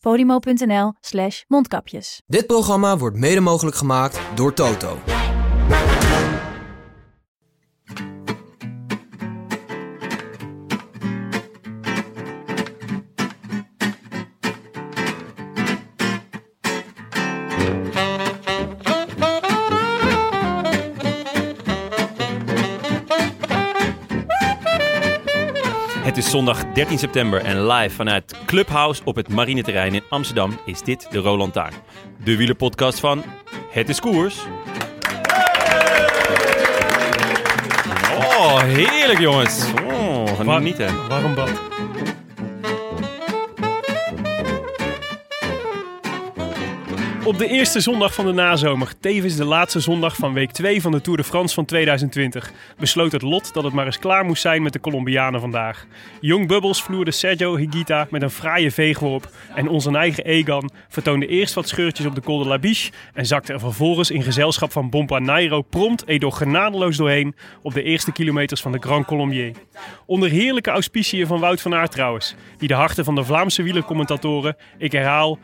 Podimo.nl/mondkapjes. Dit programma wordt mede mogelijk gemaakt door Toto. Het is zondag 13 september en live vanuit Clubhouse op het Marine Terrein in Amsterdam is dit de Rode Lantaarn. De wielerpodcast van Het is Koers. Oh, heerlijk jongens. Oh, genieten. Warm bad. Op de eerste zondag van de nazomer, tevens de laatste zondag van week 2 van de Tour de France van 2020, besloot het lot dat het maar eens klaar moest zijn met de Colombianen vandaag. Young Bubbles vloerde Sergio Higuita met een fraaie veegworp en onze eigen Egan vertoonde eerst wat scheurtjes op de Col de la Biche en zakte er vervolgens in gezelschap van Bompa-Nairo prompt edoch genadeloos doorheen op de eerste kilometers van de Grand Colombier. Onder heerlijke auspiciën van Wout van Aert trouwens, die de harten van de Vlaamse wielercommentatoren, ik herhaal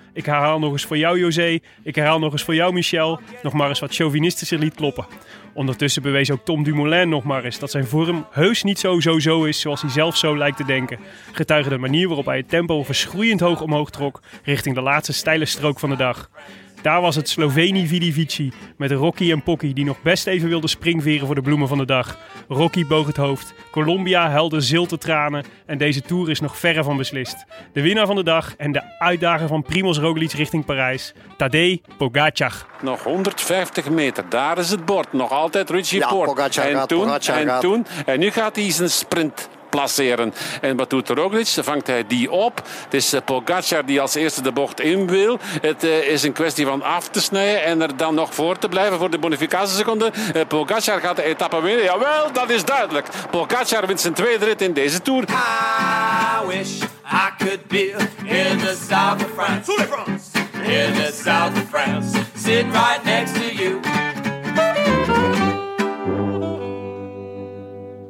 nog eens voor jou José, ik herhaal nog eens voor jou, Michel, nog maar eens wat chauvinistischer liet kloppen. Ondertussen bewees ook Tom Dumoulin nog maar eens dat zijn vorm heus niet zo is zoals hij zelf zo lijkt te denken. Getuige de manier waarop hij het tempo verschroeiend hoog omhoog trok richting de laatste steile strook van de dag. Daar was het Sloveni Vidi Vici met Rocky en Pocky die nog best even wilden springveren voor de bloemen van de dag. Rocky boog het hoofd, Colombia huilde zilte tranen en deze Tour is nog verre van beslist. De winnaar van de dag en de uitdager van Primoz Roglic richting Parijs, Tadej Pogacar. Nog 150 meter, daar is het bord, nog altijd Richie Port. Pogacar en toen, en nu gaat hij zijn sprint placeren. En wat doet Roglic? Vangt hij die op. Het is Pogacar die als eerste de bocht in wil. Het is een kwestie van af te snijden en er dan nog voor te blijven voor de bonificatieseconde. Pogacar gaat de etappe winnen. Jawel, dat is duidelijk. Pogacar wint zijn tweede rit in deze Tour. I wish I could be in the south of France. In the south of France. Sitting right next to you.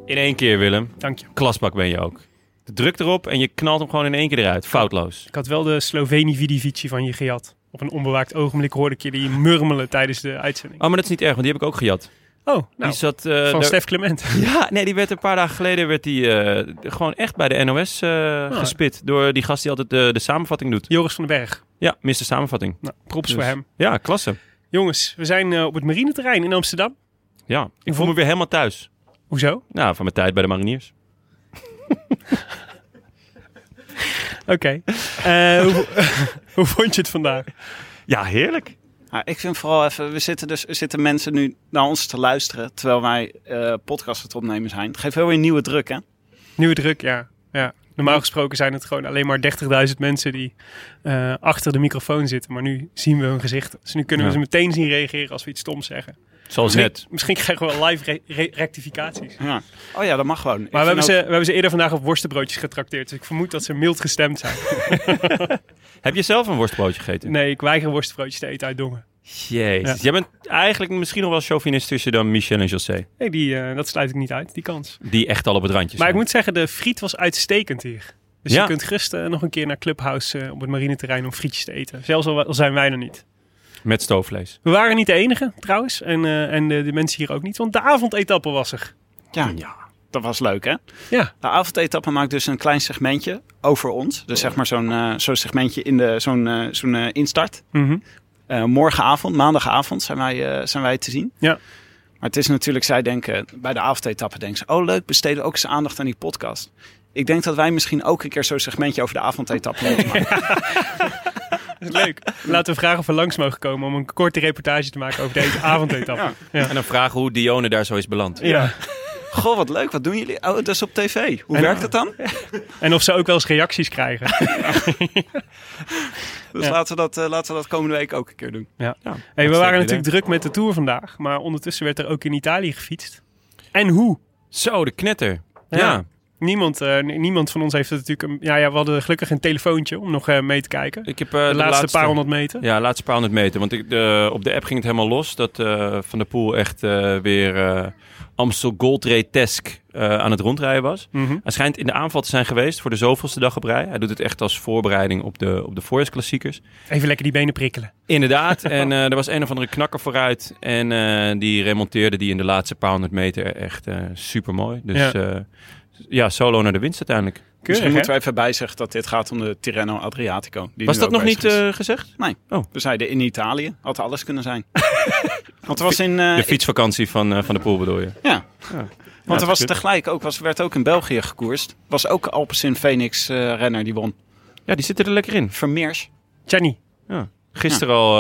In één keer, Willem. Dank je. Klasbak ben je ook. De druk erop en je knalt hem gewoon in één keer eruit. Foutloos. Ik had wel de Sloveni Vidi Vici van je gejat. Op een onbewaakt ogenblik hoorde ik je die murmelen tijdens de uitzending. Oh, maar dat is niet erg, want die heb ik ook gejat. Oh, nou, die zat, van Stef Clement. Ja, nee, die werd een paar dagen geleden gewoon echt bij de NOS gespit. Door die gast die altijd de samenvatting doet. Joris van den Berg. Ja, Mr. Samenvatting. Nou, props dus voor hem. Ja, klasse. Jongens, we zijn op het marineterrein in Amsterdam. Ja, ik voel me weer helemaal thuis. Hoezo? Nou, van mijn tijd bij de mariniers. Oké. Hoe vond je het vandaag? Ja, heerlijk. Nou, ik vind vooral even, er zitten mensen nu naar ons te luisteren, terwijl wij podcasts het opnemen zijn. Het geeft wel weer nieuwe druk, hè? Nieuwe druk, ja. Normaal gesproken zijn het gewoon alleen maar 30.000 mensen die achter de microfoon zitten. Maar nu zien we hun gezichten. Dus nu kunnen we ze meteen zien reageren als we iets stoms zeggen. Zoals net. Misschien krijgen we wel live rectificaties. Ja. Oh ja, dat mag gewoon. Maar we hebben ze eerder vandaag op worstenbroodjes getrakteerd. Dus ik vermoed dat ze mild gestemd zijn. Heb je zelf een worstbroodje gegeten? Nee, ik weiger worstenbroodjes te eten uit Dongen. Jezus. Ja. Jij bent eigenlijk misschien nog wel chauvinist tussen dan Michel en José. Nee, dat sluit ik niet uit, die kans. Die echt al op het randje zijn. Maar ik moet zeggen, de friet was uitstekend hier. Dus je kunt gerust nog een keer naar Clubhouse op het marineterrein om frietjes te eten. Zelfs al zijn wij er niet. Met stoofvlees. We waren niet de enige, trouwens. En de mensen hier ook niet. Want de avondetappe was er. Ja, dat was leuk, hè? Ja. De avondetappe maakt dus een klein segmentje over ons. Dus zeg maar zo'n segmentje in zo'n instart. Mm-hmm. Maandagavond, zijn wij te zien. Ja. Maar het is natuurlijk, zij denken, bij de avondetappe denken ze, oh leuk, besteden ook eens aandacht aan die podcast. Ik denk dat wij misschien ook een keer zo'n segmentje over de avondetappe moeten maken. Leuk. Laten we vragen of we langs mogen komen om een korte reportage te maken over deze avondetappe. Ja. Ja. En dan vragen hoe Dione daar zo is beland. Ja. Goh, wat leuk, wat doen jullie? Oh, dat is op tv. Hoe werkt het dan? En of ze ook wel eens reacties krijgen. Dus laten we dat komende week ook een keer doen. Ja. Ja, hey, we waren natuurlijk druk met de Tour vandaag. Maar ondertussen werd er ook in Italië gefietst. En hoe? Zo, de knetter. Ja. Niemand van ons heeft het natuurlijk... we hadden gelukkig een telefoontje om nog mee te kijken. Ik heb, de laatste paar honderd meter. Ja, de laatste paar honderd meter. Want op de app ging het helemaal los. Dat Van der Poel echt weer... Amstel Gold Race-tesk aan het rondrijden was. Mm-hmm. Hij schijnt in de aanval te zijn geweest voor de zoveelste dag op rij. Hij doet het echt als voorbereiding op de voorjaarsklassiekers. Even lekker die benen prikkelen. Inderdaad. En er was een of andere knakker vooruit. En die remonteerde die in de laatste paar honderd meter echt supermooi. Dus solo naar de winst uiteindelijk. Misschien moeten wij even bijzeggen dat dit gaat om de Tirreno Adriatico. Was dat nog niet gezegd? Nee. Oh. We zeiden in Italië. Had alles kunnen zijn. Want er was in, de fietsvakantie van de Poel bedoel je? Ja. Ja. Want er was tegelijk ook, werd ook in België gekoerst. Was ook Alpecin Phoenix renner die won. Ja, die zitten er lekker in. Vermeersch. Gianni. Ja. Gisteren al,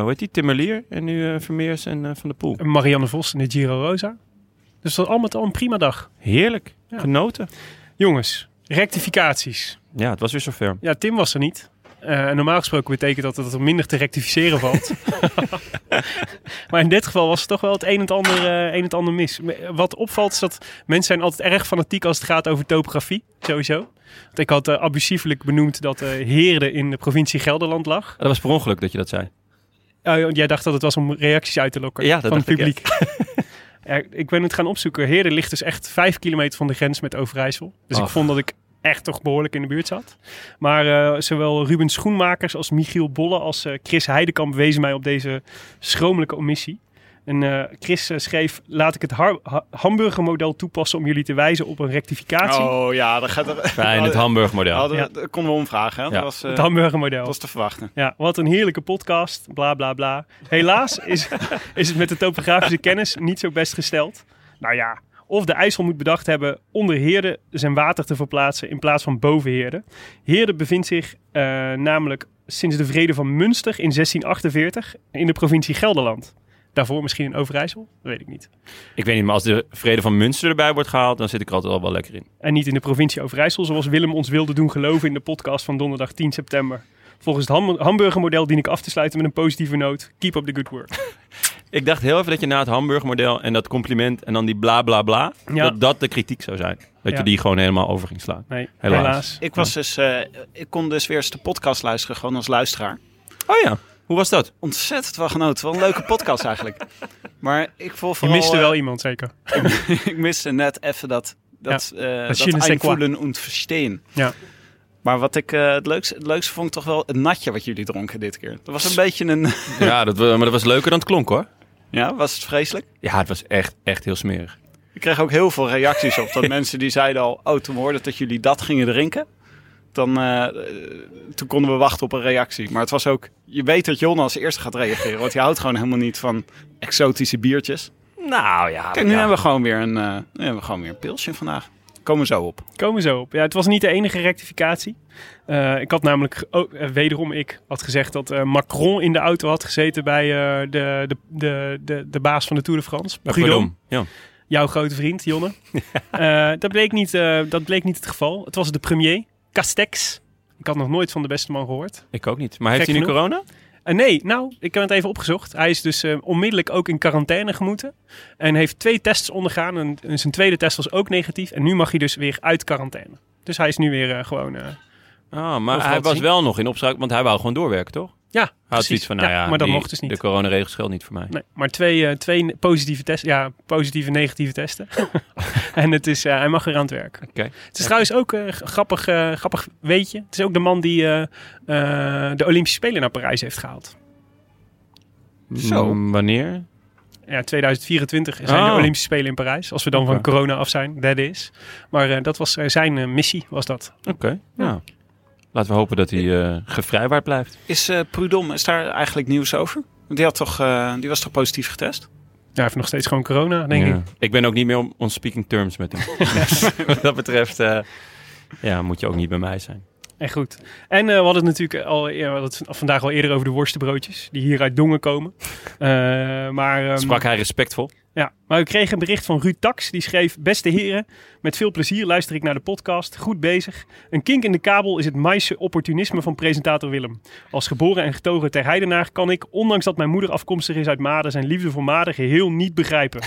hoe heet die? Timmerlier. En nu Vermeersch en Van der Poel. Marianne Vos en de Giro Rosa. Dus dat al met al een prima dag. Heerlijk. Ja. Genoten. Jongens, rectificaties. Ja, het was weer zover. Ja, Tim was er niet. Normaal gesproken betekent dat dat er minder te rectificeren valt. Maar in dit geval was het toch wel het een en ander mis. Wat opvalt is dat mensen zijn altijd erg fanatiek als het gaat over topografie. Sowieso. Want ik had abusieflijk benoemd dat Heerde in de provincie Gelderland lag. Dat was per ongeluk dat je dat zei. Jij dacht dat het was om reacties uit te lokken van het publiek. Ik ben het gaan opzoeken. Heerde ligt dus echt 5 kilometer van de grens met Overijssel. Dus ik vond dat ik echt toch behoorlijk in de buurt zat. Maar zowel Ruben Schoenmakers als Michiel Bolle als Chris Heidekamp wezen mij op deze schromelijke omissie. En Chris schreef, laat ik het hamburgermodel toepassen om jullie te wijzen op een rectificatie. Oh ja, dat gaat er... Fijn, het hamburgermodel. Ja, dat konden we omvragen. Hè? Ja. Het hamburgermodel. Dat was te verwachten. Ja, wat een heerlijke podcast, bla bla bla. Helaas is het met de topografische kennis niet zo best gesteld. Nou ja... Of de IJssel moet bedacht hebben onder Heerde zijn water te verplaatsen in plaats van boven Heerde. Heerde bevindt zich namelijk sinds de vrede van Münster in 1648 in de provincie Gelderland. Daarvoor misschien in Overijssel? Dat weet ik niet. Ik weet niet, maar als de vrede van Münster erbij wordt gehaald, dan zit ik er altijd al wel lekker in. En niet in de provincie Overijssel, zoals Willem ons wilde doen geloven in de podcast van donderdag 10 september. Volgens het hamburgermodel dien ik af te sluiten met een positieve noot. Keep up the good work. Ik dacht heel even dat je na het hamburgermodel en dat compliment en dan die bla bla bla, dat de kritiek zou zijn. Dat je die gewoon helemaal over ging slaan. Nee, helaas. Ik kon dus weer eens de podcast luisteren, gewoon als luisteraar. Oh ja, hoe was dat? Ontzettend wel genoten. Wel een leuke podcast eigenlijk. Maar ik voel vooral... Je miste wel iemand, zeker? Ik miste net even dat einvoelen en verstehen. Ja. Maar wat ik het leukste vond, toch wel het natje wat jullie dronken dit keer. Dat was een beetje een... Ja, maar dat was leuker dan het klonk, hoor. Ja, was het vreselijk? Ja, het was echt heel smerig. Ik kreeg ook heel veel reacties op. Dat mensen die zeiden al, toen we hoorden dat jullie dat gingen drinken. Toen konden we wachten op een reactie. Maar het was ook, je weet dat Jon als eerste gaat reageren. Want je houdt gewoon helemaal niet van exotische biertjes. Nou ja. Kijk, nu hebben we gewoon weer een pilsje vandaag. Komen we zo op. Ja, het was niet de enige rectificatie. Ik had namelijk, had gezegd dat Macron in de auto had gezeten bij de baas van de Tour de France. Prudhomme. Ja. Jouw grote vriend, Jonne. Dat bleek niet het geval. Het was de premier, Castex. Ik had nog nooit van de beste man gehoord. Ik ook niet. Maar heeft hij nu corona? Nee, ik heb het even opgezocht. Hij is dus onmiddellijk ook in quarantaine gemoeten. En heeft 2 tests ondergaan. En zijn tweede test was ook negatief. En nu mag hij dus weer uit quarantaine. Dus hij is nu weer gewoon... maar hij was wel nog in opspraak, want hij wou gewoon doorwerken, toch? Ja, precies. Iets van, maar dat mocht dus niet. De coronaregels geldt niet voor mij. Nee, maar 2 positieve testen. Ja, positieve negatieve testen. En het is, hij mag weer aan het werk. Okay. Het is trouwens ook een grappig weetje. Het is ook de man die de Olympische Spelen naar Parijs heeft gehaald. Zo. Wanneer? Ja, 2024 zijn de Olympische Spelen in Parijs. Als we dan van corona af zijn, dat is. Maar dat was zijn missie, was dat. Oké. Ja. Laten we hopen dat hij gevrijwaard blijft. Is Prudhomme, is daar eigenlijk nieuws over? Die was toch positief getest? Ja, hij heeft nog steeds gewoon corona, denk ik. Ik ben ook niet meer on speaking terms met hem. Wat dat betreft moet je ook niet bij mij zijn. En goed. En we hadden het natuurlijk al eerder over de worstenbroodjes. Die hier uit Dongen komen. Sprak hij respectvol. Ja, maar we kregen een bericht van Ruud Tax. Die schreef: beste heren, met veel plezier luister ik naar de podcast. Goed bezig. Een kink in de kabel is het maïsche opportunisme van presentator Willem. Als geboren en getogen Terheidenaar kan ik, ondanks dat mijn moeder afkomstig is uit Maden, zijn liefde voor Maden geheel niet begrijpen.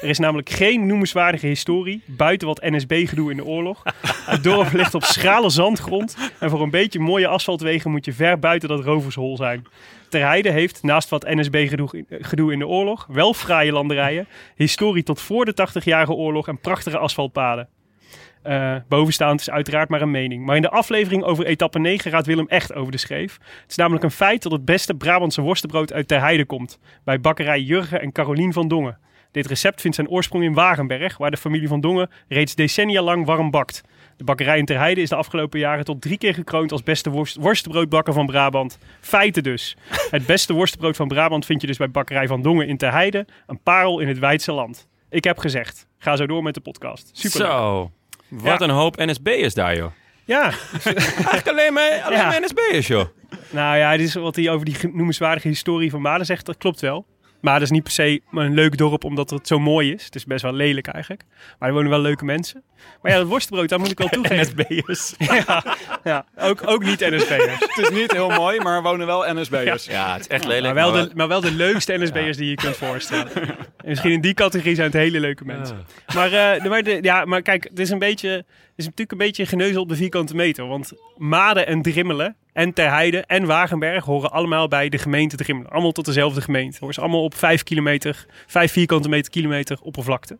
Er is namelijk geen noemenswaardige historie, buiten wat NSB-gedoe in de oorlog. Het dorp ligt op schrale zandgrond en voor een beetje mooie asfaltwegen moet je ver buiten dat rovershol zijn. Terheijden heeft, naast wat NSB-gedoe in de oorlog, wel fraaie landerijen, historie tot voor de 80-jarige oorlog en prachtige asfaltpaden. Bovenstaand is uiteraard maar een mening. Maar in de aflevering over etappe 9 raadt Willem echt over de scheef. Het is namelijk een feit dat het beste Brabantse worstenbrood uit Terheijden komt, bij bakkerij Jurgen en Carolien van Dongen. Dit recept vindt zijn oorsprong in Wagenberg, waar de familie van Dongen reeds decennia lang warm bakt. De bakkerij in Terheijden is de afgelopen jaren tot 3 keer gekroond als beste worstenbroodbakker van Brabant. Feiten dus. Het beste worstenbrood van Brabant vind je dus bij bakkerij Van Dongen in Terheijden. Een parel in het Weidse land. Ik heb gezegd. Ga zo door met de podcast. Super. Zo. Wat een hoop NSB'ers daar, joh. Ja. Eigenlijk alleen maar NSB'ers, joh. Nou ja, dit is wat hij over die noemenswaardige historie van Maden zegt. Dat klopt wel. Maar dat is niet per se een leuk dorp omdat het zo mooi is. Het is best wel lelijk eigenlijk. Maar er wonen wel leuke mensen. Maar ja, dat worstenbrood, daar moet ik wel toegeven. NSB'ers. Ja, ook niet NSB'ers. Het is niet heel mooi, maar er wonen wel NSB'ers. Ja, het is echt lelijk. Maar wel de leukste NSB'ers die je kunt voorstellen. En misschien in die categorie zijn het hele leuke mensen. Maar kijk, het is natuurlijk een beetje geneuzel op de vierkante meter. Want Maden en Drimmelen en Terheijden en Wagenberg horen allemaal bij de gemeente Drimmelen. Allemaal tot dezelfde gemeente. Hoor ze allemaal op 5 vierkante kilometer oppervlakte.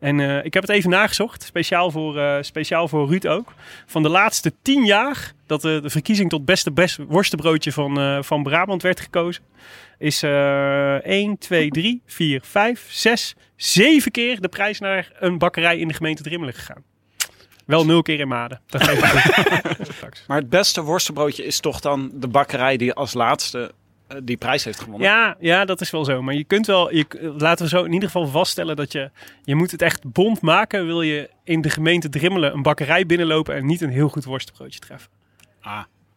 En ik heb het even nagezocht, speciaal voor Ruud ook. Van de laatste 10 jaar dat de verkiezing tot beste worstenbroodje van Brabant werd gekozen, is 1, 2, 3, 4, 5, 6, 7 keer de prijs naar een bakkerij in de gemeente Drimmelen gegaan. Wel 0 keer in Maden. Dat maar het beste worstenbroodje is toch dan de bakkerij die als laatste die prijs heeft gewonnen? Ja, dat is wel zo. Maar je kunt wel, laten we zo in ieder geval vaststellen dat je moet het echt bond maken. Wil je in de gemeente Drimmelen een bakkerij binnenlopen en niet een heel goed worstenbroodje treffen?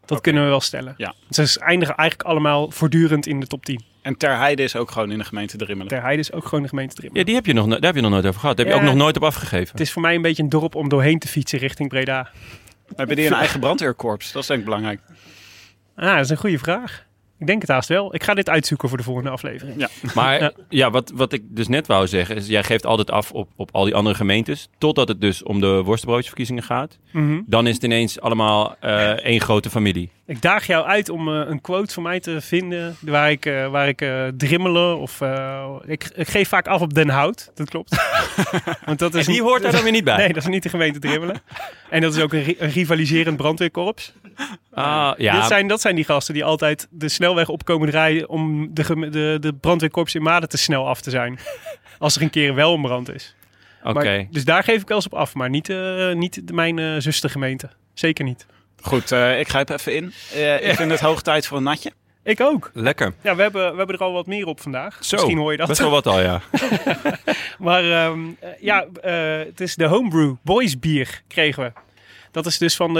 Dat kunnen we wel stellen. Ja. Ze eindigen eigenlijk allemaal voortdurend in de top 10. En Terheijden is ook gewoon in de gemeente Drimmelen. Ja, daar heb je nog nooit over gehad. Daar heb je ook nog nooit op afgegeven. Het is voor mij een beetje een dorp om doorheen te fietsen richting Breda. Hebben die een eigen brandweerkorps? Dat is denk ik belangrijk. Dat is een goede vraag. Ik denk het haast wel. Ik ga dit uitzoeken voor de volgende aflevering. Ja. Maar wat ik dus net wou zeggen is, jij geeft altijd af op al die andere gemeentes, totdat het dus om de worstenbroodjesverkiezingen gaat. Mm-hmm. Dan is het ineens allemaal één grote familie. Ik daag jou uit om een quote van mij te vinden waar ik Drimmelen of... Ik geef vaak af op Den Hout, dat klopt. Want dat is en die hoort daar dan weer niet bij? Nee, dat is niet de gemeente Drimmelen. En dat is ook een rivaliserend brandweerkorps. Dat zijn die gasten die altijd de snelweg opkomen draaien om de brandweerkorps in Maden te snel af te zijn. Als er een keer wel een brand is. Okay. Maar, dus daar geef ik wel eens op af, maar niet mijn zustergemeente. Zeker niet. Goed, ik grijp even in. Ik vind het hoog tijd voor een natje. Ik ook. Lekker. Ja, we hebben er al wat meer op vandaag. Zo, misschien hoor je dat. Best wel wat al, ja. Maar het is de Homebrew Boys bier kregen we. Dat is dus van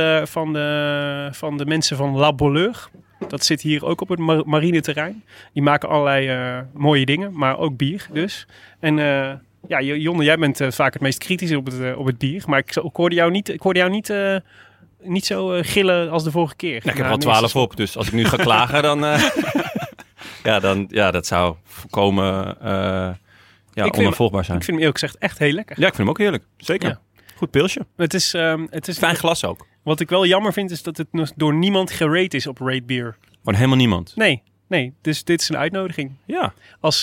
de mensen van La Bolleur. Dat zit hier ook op het Marine Terrein. Die maken allerlei mooie dingen, maar ook bier dus. En... Jonne, jij bent vaak het meest kritisch op het bier. Maar ik hoorde jou niet zo gillen als de vorige keer. Ja, ik heb al 12 op, dus als ik nu ga klagen, dan dat zou volkomen onafvolgbaar zijn. Ik vind hem eerlijk gezegd echt heel lekker. Ja, ik vind hem ook heerlijk. Zeker. Ja. Goed pilsje. Het is fijn glas ook. Wat ik wel jammer vind, is dat het nog door niemand gerate is op Rate Beer. Gewoon helemaal niemand? Nee, dus dit is een uitnodiging. Ja. Als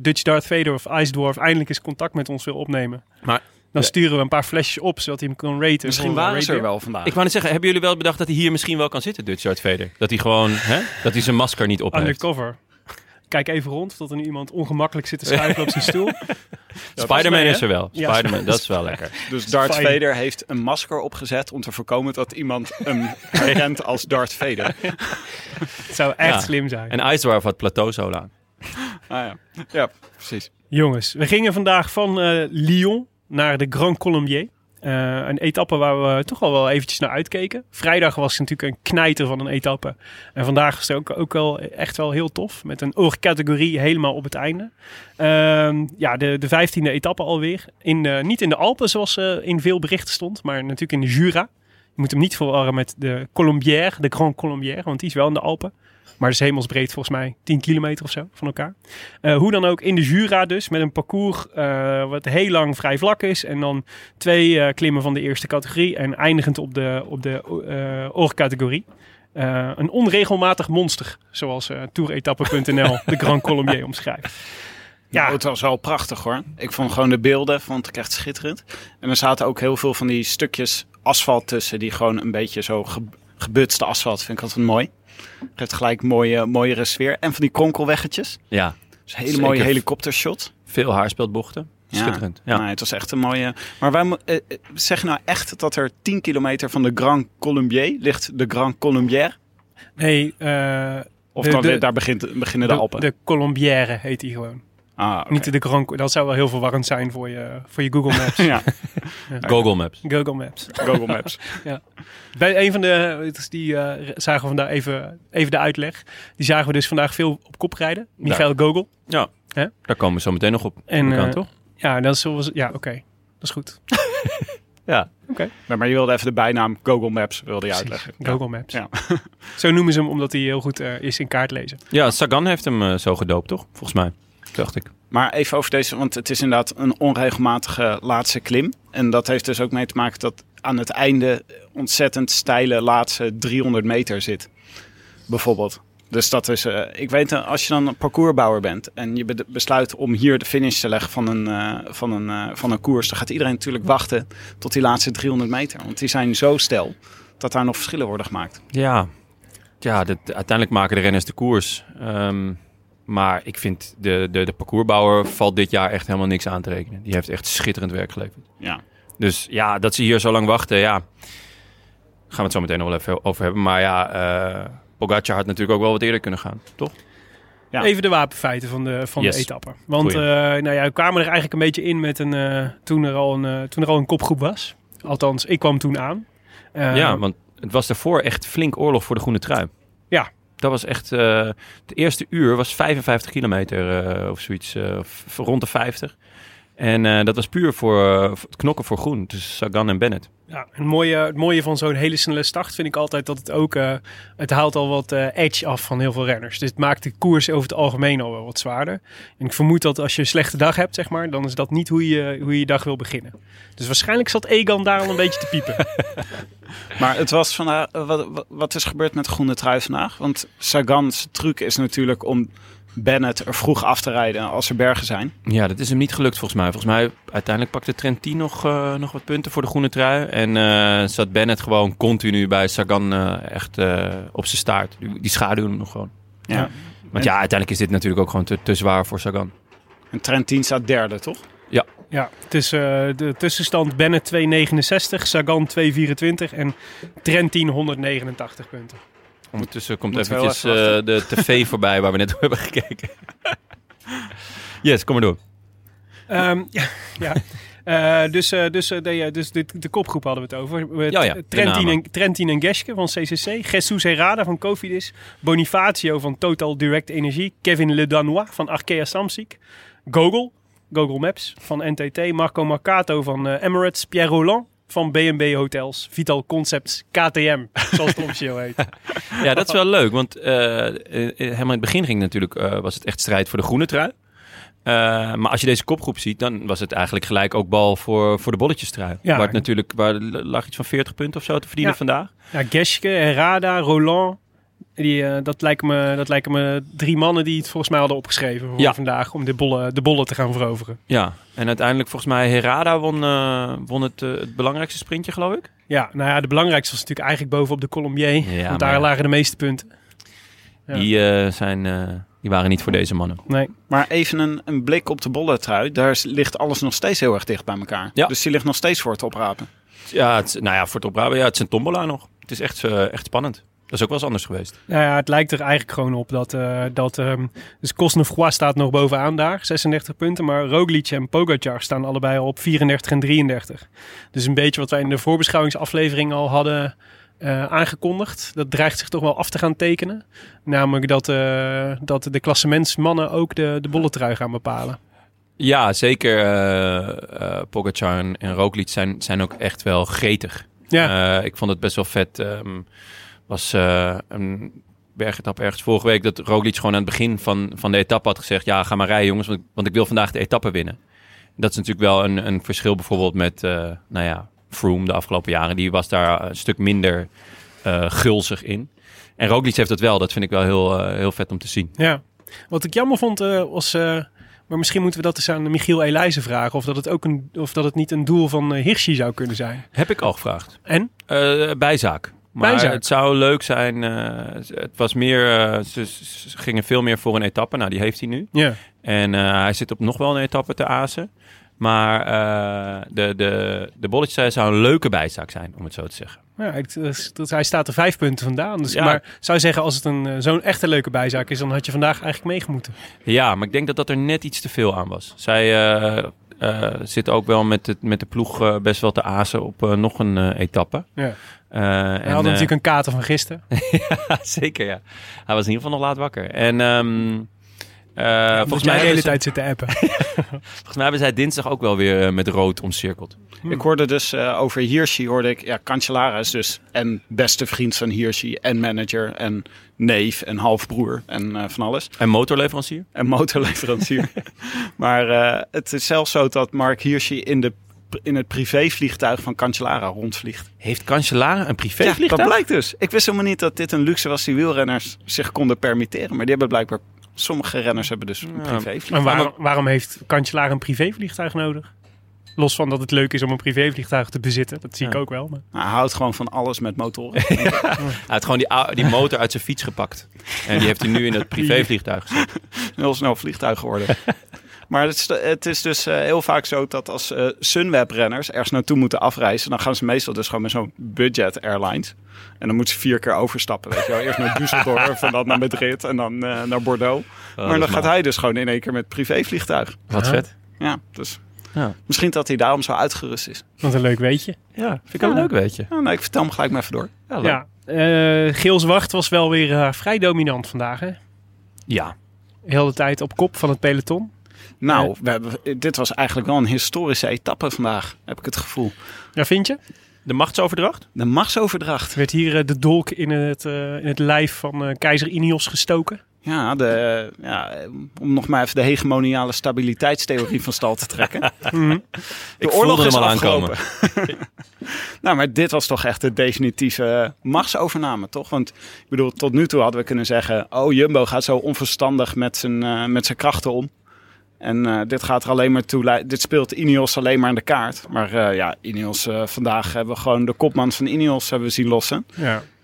Dutch Darth Vader of Ice Dwarf eindelijk eens contact met ons wil opnemen. Maar dan sturen we een paar flesjes op, zodat hij hem kan raten. Misschien waren ze er wel vandaag. Ik wou net zeggen, hebben jullie wel bedacht dat hij hier misschien wel kan zitten, Dutch Darth Vader? Dat hij gewoon, dat hij zijn masker niet op heeft. Undercover. Kijk even rond, tot er nu iemand ongemakkelijk zit te schuiven op zijn stoel. Spider-Man is er wel. Ja, Spider-Man, dat is wel lekker. Dus Darth Vader heeft een masker opgezet om te voorkomen dat iemand hem herkent als Darth Vader. Het zou echt slim zijn. En Ice Dwarf had plateauzolen aan. Ja, precies. Jongens, we gingen vandaag van Lyon naar de Grand Colombier. Een etappe waar we toch al wel eventjes naar uitkeken. Vrijdag was het natuurlijk een knijter van een etappe. En vandaag was het ook wel echt wel heel tof. Met een oorcategorie helemaal op het einde. De 15e etappe alweer. Niet in de Alpen zoals in veel berichten stond. Maar natuurlijk in de Jura. Je moet hem niet verwarren met de Colombier, de Grand Colombier. Want die is wel in de Alpen. Maar het is hemelsbreed volgens mij 10 kilometer of zo van elkaar. Hoe dan ook in de Jura dus. Met een parcours wat heel lang vrij vlak is. En dan 2 klimmen van de eerste categorie. En eindigend op de oorcategorie. Een onregelmatig monster. Zoals touretappe.nl de Grand Colombier omschrijft. Ja, het was wel prachtig hoor. Ik vond gewoon de beelden, vond ik echt schitterend. En er zaten ook heel veel van die stukjes asfalt tussen. Die gewoon een beetje zo gebutste asfalt. Vind ik altijd mooi. Geeft gelijk mooiere sfeer. En van die kronkelweggetjes. Ja. Dus hele zeker. Mooie helikoptershot. Veel haarspeldbochten. Schitterend. Ja. Nee, het was echt een mooie... Maar wij zeg nou echt dat er 10 kilometer van de Grand Colombier ligt? De Grand Colombier? Nee. Daar beginnen de Alpen. De Colombière heet die gewoon. Ah, okay. Niet de Grand... Dat zou wel heel verwarrend zijn voor je Google Maps. Ja. Google Maps. Ja. Bij een van de... Die zagen we vandaag even de uitleg. Die zagen we dus vandaag veel op kop rijden. Michael Google. Ja, huh? Daar komen we zo meteen nog op. En kant, toch? Ja, dat is zoals... Ja, oké. Okay. Dat is goed. Ja. Oké. Okay. Maar je wilde even de bijnaam Google Maps wilde je uitleggen. Google Maps. Ja. Zo noemen ze hem omdat hij heel goed is in kaart lezen. Ja, Sagan heeft hem zo gedoopt, toch? Volgens mij. Dacht ik. Maar even over deze, want het is inderdaad een onregelmatige laatste klim. En dat heeft dus ook mee te maken dat aan het einde ontzettend steile laatste 300 meter zit. Bijvoorbeeld. Dus dat is, ik weet, als je dan een parcoursbouwer bent en je besluit om hier de finish te leggen van een koers, dan gaat iedereen natuurlijk wachten tot die laatste 300 meter. Want die zijn zo steil dat daar nog verschillen worden gemaakt. Ja, uiteindelijk maken de renners de koers. Maar ik vind de parcoursbouwer valt dit jaar echt helemaal niks aan te rekenen. Die heeft echt schitterend werk geleverd. Ja. Dus ja, dat ze hier zo lang wachten, ja. Daar gaan we het zo meteen nog wel even over hebben. Maar ja, Pogacar had natuurlijk ook wel wat eerder kunnen gaan, toch? Ja. Even de wapenfeiten van de etappe. Want we kwamen er eigenlijk een beetje in met toen er al een kopgroep was. Althans, ik kwam toen aan. Want het was daarvoor echt flink oorlog voor de groene trui. Ja. Dat was echt... de eerste uur was 55 kilometer of zoiets. Rond de 50. En dat was puur voor het knokken voor groen. Dus Sagan en Bennett. Ja, het mooie van zo'n hele snelle start vind ik altijd dat het ook... het haalt al wat edge af van heel veel renners. Dus het maakt de koers over het algemeen al wel wat zwaarder. En ik vermoed dat als je een slechte dag hebt, zeg maar... dan is dat niet hoe je dag wil beginnen. Dus waarschijnlijk zat Egan daar al een beetje te piepen. Maar het was vandaag... Wat is gebeurd met de groene trui vandaag? Want Sagan's truc is natuurlijk om... Bennett er vroeg af te rijden als er bergen zijn. Ja, dat is hem niet gelukt volgens mij. Volgens mij uiteindelijk pakte Trentin nog wat punten voor de groene trui. En zat Bennett gewoon continu bij Sagan echt op zijn staart. Die schaduwde hem nog gewoon. Ja. Want ja, uiteindelijk is dit natuurlijk ook gewoon te zwaar voor Sagan. En Trentin staat derde, toch? Ja. Ja, het is de tussenstand Bennett 2,69, Sagan 2,24 en Trentin 189 punten. Ondertussen komt eventjes de tv voorbij waar we net op hebben gekeken. Yes, kom maar door. Dus de kopgroep hadden we het over. Trentin en Geschke van CCC. Jesus Herrada van Cofidis. Bonifacio van Total Direct Energie. Kevin Le Danois van Arkea Samsic. Google Maps van NTT. Marco Marcato van Emirates. Pierre Roland van B&B Hotels, Vital Concepts, KTM, zoals het officieel heet. Ja, dat is wel leuk, want helemaal in het begin ging natuurlijk was het echt strijd voor de groene trui. Maar als je deze kopgroep ziet, dan was het eigenlijk gelijk ook bal voor de bolletjes trui. Ja, waar lag iets van 40 punten of zo te verdienen vandaag. Ja, Geschke, Herrada, Roland... Dat lijken me 3 mannen die het volgens mij hadden opgeschreven voor vandaag om de bollen te gaan veroveren. Ja, en uiteindelijk volgens mij Herrada won het belangrijkste sprintje, geloof ik. Ja, nou ja, de belangrijkste was natuurlijk eigenlijk bovenop de Colombier, want daar lagen de meeste punten. Ja. Die waren niet voor deze mannen. Nee. Maar even een blik op de bollentrui, daar ligt alles nog steeds heel erg dicht bij elkaar. Ja. Dus die ligt nog steeds voor het oprapen. Ja, voor het oprapen, het is een tombola nog. Het is echt spannend. Dat is ook wel eens anders geweest. Nou ja, het lijkt er eigenlijk gewoon op dat dus Cosnefroid staat nog bovenaan daar, 36 punten. Maar Roglic en Pogacar staan allebei op 34 en 33. Dus een beetje wat wij in de voorbeschouwingsaflevering al hadden aangekondigd. Dat dreigt zich toch wel af te gaan tekenen. Namelijk dat de klassementsmannen ook de bolletrui gaan bepalen. Ja, zeker. Pogacar en Roglic zijn ook echt wel gretig. Ja. Ik vond het best wel vet. Was een bergetap ergens vorige week dat Roglic gewoon aan het begin van de etappe had gezegd: ja, ga maar rijden jongens, want ik wil vandaag de etappe winnen. Dat is natuurlijk wel een verschil bijvoorbeeld met Froome de afgelopen jaren. Die was daar een stuk minder gulzig in. En Roglic heeft dat wel. Dat vind ik wel heel vet om te zien. Ja, wat ik jammer vond was... Maar misschien moeten we dat eens aan Michiel Elijzen vragen. Of dat het niet een doel van Hirschi zou kunnen zijn. Heb ik al gevraagd. En? Bijzaak. Maar bijzaak. Het zou leuk zijn. Het was meer. Ze gingen veel meer voor een etappe. Nou, die heeft hij nu. Ja. En hij zit op nog wel een etappe te azen. Maar de bolletjes zou een leuke bijzaak zijn, om het zo te zeggen. Ja, hij staat er 5 punten vandaan. Dus, ja. Maar ik zou zeggen, als het zo'n echte leuke bijzaak is, dan had je vandaag eigenlijk meegemoeten. Ja, maar ik denk dat er net iets te veel aan was. Zij zit ook wel met de ploeg best wel te azen op nog een etappe. Ja. Hij had natuurlijk een kater van gisteren. Ja, zeker, ja. Hij was in ieder geval nog laat wakker. En... volgens mij de hele tijd zitten appen. Volgens mij hebben zij dinsdag ook wel weer met rood omcirkeld. Ik hoorde dus over Hirschi, Cancellara dus en beste vriend van Hirschi en manager en neef en halfbroer en van alles. En motorleverancier. Maar het is zelfs zo dat Mark Hirschi in het privévliegtuig van Cancellara rondvliegt. Heeft Cancellara een privévliegtuig? Ja, dat blijkt dus. Ik wist helemaal niet dat dit een luxe was die wielrenners zich konden permitteren. Maar die hebben blijkbaar... Sommige renners hebben dus een privévliegtuig. En waarom heeft Cancellara een privévliegtuig nodig? Los van dat het leuk is om een privévliegtuig te bezitten. Dat zie ik ook wel. Maar... Nou, hij houdt gewoon van alles met motoren. Ja. Hij heeft gewoon die motor uit zijn fiets gepakt. En die heeft hij nu in dat privévliegtuig gezet. Heel snel vliegtuig geworden. Maar het is dus heel vaak zo dat als Sunweb-renners ergens naartoe moeten afreizen... dan gaan ze meestal dus gewoon met zo'n budget airlines. En dan moeten ze 4 keer overstappen. Weet je wel? Eerst naar Düsseldorf en dan naar Madrid en dan naar Bordeaux. Maar dan gaat hij dus gewoon in één keer met privévliegtuig. Wat vet. Ja, dus... Ja. Misschien dat hij daarom zo uitgerust is. Wat een leuk weetje. Ja, vind ik ook een leuk weetje. Ja, nou, ik vertel hem gelijk maar even door. Ja, geel-zwart was wel weer vrij dominant vandaag, hè? Ja. Heel de tijd op kop van het peloton. Nou, dit was eigenlijk wel een historische etappe vandaag, heb ik het gevoel. Ja, vind je? De machtsoverdracht? De machtsoverdracht. Werd hier de dolk in het lijf van keizer Ineos gestoken? Ja, om nog maar even de hegemoniale stabiliteitstheorie van stal te trekken. De oorlog is afgelopen. Nou, maar dit was toch echt de definitieve machtsovername, toch? Want ik bedoel, tot nu toe hadden we kunnen zeggen... Oh, Jumbo gaat zo onverstandig met zijn krachten om. En dit gaat er alleen maar toe. Dit speelt Ineos alleen maar aan de kaart. Maar Ineos vandaag hebben we gewoon de kopman van Ineos hebben we zien lossen.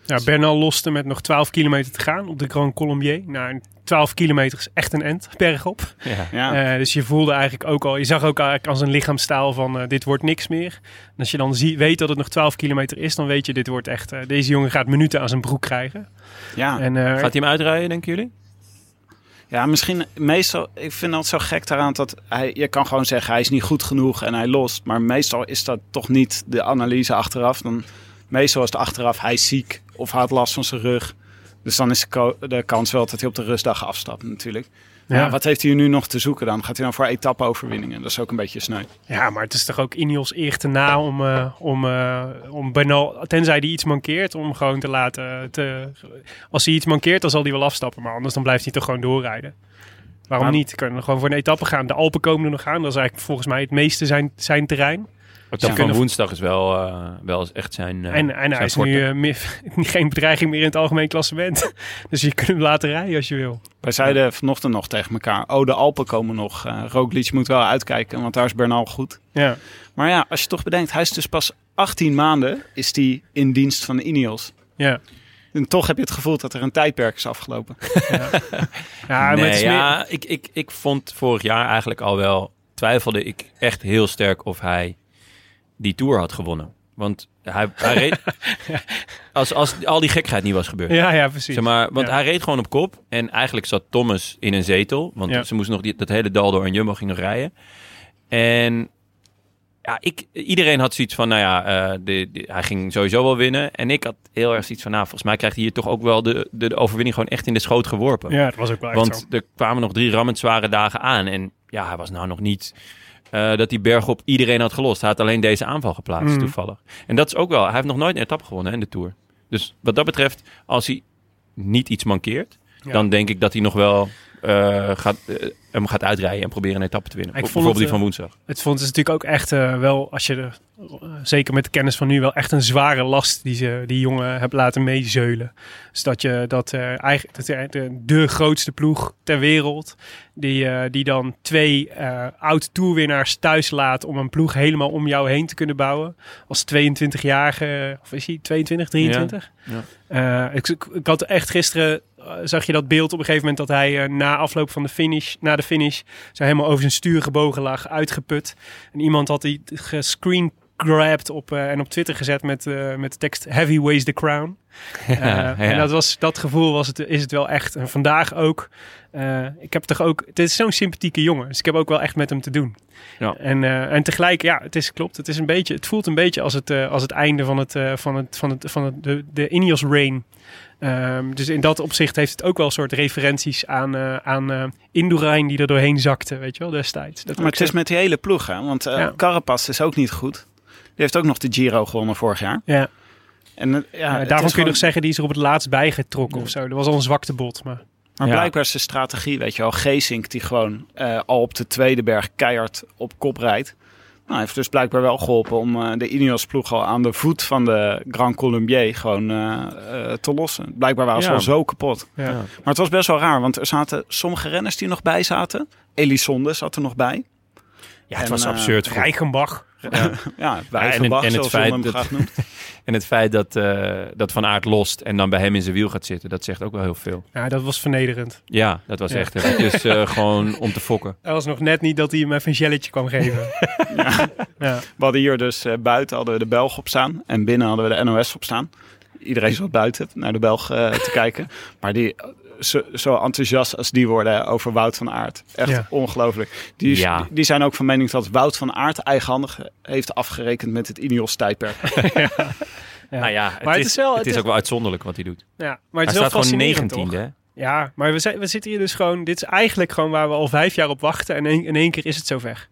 Ja, Bernal loste met nog 12 kilometer te gaan op de Grand Colombier. Nou, 12 kilometer is echt een end, bergop. Ja. Dus je voelde eigenlijk ook al... Je zag ook eigenlijk als een lichaamstaal van dit wordt niks meer. En als je dan weet dat het nog 12 kilometer is... dan weet je dit wordt echt... deze jongen gaat minuten aan zijn broek krijgen. Ja. En, gaat hij hem uitrijden, denken jullie? Ja, misschien meestal... Ik vind dat zo gek daaraan dat... Je kan gewoon zeggen, hij is niet goed genoeg en hij lost. Maar meestal is dat toch niet de analyse achteraf. Meestal is het achteraf, hij is ziek of hij had last van zijn rug. Dus dan is de kans wel dat hij op de rustdag afstapt natuurlijk. Ja. Maar wat heeft hij nu nog te zoeken dan? Gaat hij dan voor etappe-overwinningen? Dat is ook een beetje sneu. Ja, maar het is toch ook Ineos eer te na om Bernal, tenzij hij iets mankeert, om gewoon te laten... Als hij iets mankeert, dan zal hij wel afstappen. Maar anders dan blijft hij toch gewoon doorrijden. Waarom niet? Kunnen we gewoon voor een etappe gaan. De Alpen komen er nog aan. Dat is eigenlijk volgens mij het meeste zijn terrein. Dat van woensdag is wel echt zijn... en hij is nu geen bedreiging meer in het algemeen klassement. Dus je kunt hem laten rijden als je wil. Wij zeiden vanochtend nog tegen elkaar... de Alpen komen nog. Roglic moet wel uitkijken, want daar is Bernal goed. Ja. Maar ja, als je toch bedenkt... Hij is dus pas 18 maanden is die in dienst van Ineos. Ja. En toch heb je het gevoel dat er een tijdperk is afgelopen. Ja, ik vond vorig jaar eigenlijk al wel... Twijfelde ik echt heel sterk of hij... die Tour had gewonnen. Want hij reed... als al die gekheid niet was gebeurd. Ja, precies. Zeg maar, want hij reed gewoon op kop. En eigenlijk zat Thomas in een zetel. Want ze moest nog dat hele dal door en Jumbo ging nog rijden. En... ja, iedereen had zoiets van, nou ja, hij ging sowieso wel winnen. En ik had heel erg zoiets van, volgens mij krijgt hij hier toch ook wel de overwinning gewoon echt in de schoot geworpen. Ja, dat was ook wel echt zo. Want er kwamen nog 3 rammetzware dagen aan. En ja, hij was nou nog niet dat die berg op iedereen had gelost. Hij had alleen deze aanval geplaatst, toevallig. En dat is ook wel, hij heeft nog nooit een etappe gewonnen in de Tour. Dus wat dat betreft, als hij niet iets mankeert, dan denk ik dat hij nog wel... hem gaat uitrijden en proberen een etappe te winnen. Bijvoorbeeld die van woensdag. Het vond het natuurlijk ook echt wel, als je zeker met de kennis van nu, wel echt een zware last die jongen hebt laten meezeulen. Dus dat je de grootste ploeg ter wereld, die dan 2 oud-tourwinnaars thuis laat om een ploeg helemaal om jou heen te kunnen bouwen. Als 22-jarige, of is hij 22, 23? Ja. Ik had echt gisteren, zag je dat beeld op een gegeven moment dat hij na de finish, zo helemaal over zijn stuur gebogen lag, uitgeput. En iemand had die gescreengrabbed en op Twitter gezet met de tekst "Heavy weighs the crown". En dat gevoel is het wel echt. En vandaag ook. Ik heb toch ook... Het is zo'n sympathieke jongen. Dus ik heb ook wel echt met hem te doen. Ja. En tegelijk, klopt. Het voelt een beetje als het einde van de Ineos reign. Dus in dat opzicht heeft het ook wel een soort referenties aan Indurain die er doorheen zakte, weet je wel, destijds. Maar het is met die hele ploeg, hè? Want Carapaz is ook niet goed. Die heeft ook nog de Giro gewonnen vorig jaar. Ja. En, daarvan kun je nog zeggen, die is er op het laatst bijgetrokken of zo. Dat was al een zwakte bot, maar... Maar blijkbaar is de strategie, weet je wel, Geesink die gewoon al op de tweede berg keihard op kop rijdt. Nou, heeft dus blijkbaar wel geholpen om de Ineos-ploeg al aan de voet van de Grand Colombier gewoon te lossen. Blijkbaar waren ze wel zo kapot. Ja. Maar het was best wel raar, want er zaten sommige renners die nog bij zaten. Elisonde zat er nog bij. Ja, het was absurd. Reichenbach. En het feit dat Van Aert lost en dan bij hem in zijn wiel gaat zitten, dat zegt ook wel heel veel. Ja, dat was vernederend. Ja, dat was echt. Dus gewoon om te fokken. Er was nog net niet dat hij hem even een jelletje kwam geven. We hadden hier dus buiten hadden we de Belg op staan en binnen hadden we de NOS op staan. Iedereen zat buiten naar de Belg te kijken. Maar die... Zo enthousiast als die worden over Wout van Aert. Echt ongelooflijk. Die zijn ook van mening dat Wout van Aert eigenhandig heeft afgerekend met het Ineos-tijdperk. Nou ja, het is ook wel uitzonderlijk wat hij doet. Ja, maar hij staat gewoon 19e, hè? Ja, maar we zitten hier dus gewoon... Dit is eigenlijk gewoon waar we al 5 jaar op wachten. En in één keer is het zo weg.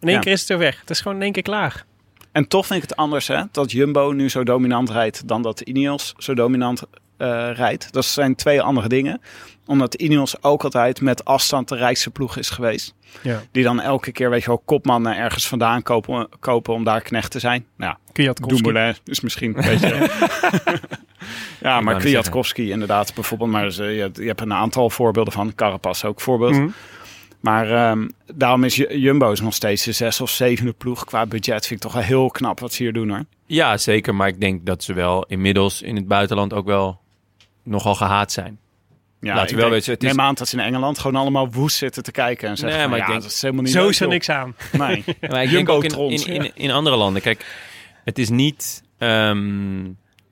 Het is gewoon in één keer klaar. En toch vind ik het anders, hè? Dat Jumbo nu zo dominant rijdt dan dat Ineos zo dominant... rijdt. Dat zijn 2 andere dingen. Omdat Ineos ook altijd met afstand de rijkste ploeg is geweest. Ja. Die dan elke keer, weet je wel, kopmannen ergens vandaan kopen om daar knecht te zijn. Nou, Dumoulin is misschien een beetje... ja, maar Kwiatkowski inderdaad bijvoorbeeld. Maar je hebt een aantal voorbeelden van. Carapaz ook voorbeeld. Mm-hmm. Maar daarom is Jumbo's nog steeds de 6e of 7e ploeg. Qua budget vind ik toch wel heel knap wat ze hier doen, hoor. Ja, zeker. Maar ik denk dat ze wel inmiddels in het buitenland ook wel nogal gehaat zijn. Ja, laten we wel weten. Neem aan dat ze in Engeland gewoon allemaal woest zitten te kijken en zeggen: nee, maar ik denk, dat is helemaal niet zo. Zo is er niks aan. Nee. Maar ik denk ook in andere landen. Kijk, het is niet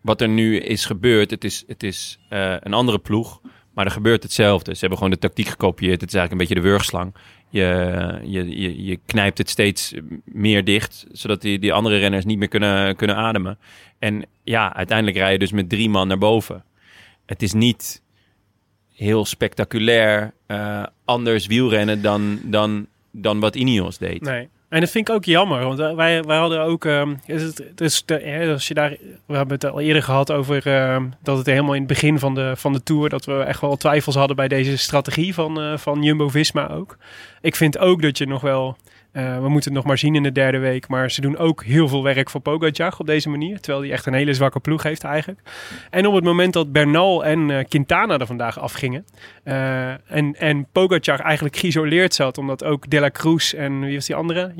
wat er nu is gebeurd. Het is een andere ploeg, maar er gebeurt hetzelfde. Ze hebben gewoon de tactiek gekopieerd. Het is eigenlijk een beetje de wurgslang. Je knijpt het steeds meer dicht, zodat die andere renners niet meer kunnen ademen. En ja, uiteindelijk rij je dus met 3 man naar boven. Het is niet heel spectaculair anders wielrennen dan wat Ineos deed. Nee. En dat vind ik ook jammer, want wij hadden ook... we hebben het al eerder gehad over dat het helemaal in het begin van de Tour... dat we echt wel twijfels hadden bij deze strategie van Jumbo-Visma ook. Ik vind ook dat je nog wel... we moeten het nog maar zien in de derde week. Maar ze doen ook heel veel werk voor Pogacar op deze manier. Terwijl hij echt een hele zwakke ploeg heeft eigenlijk. En op het moment dat Bernal en Quintana er vandaag afgingen. En Pogacar eigenlijk geïsoleerd zat. Omdat ook De La Cruz en wie was die andere?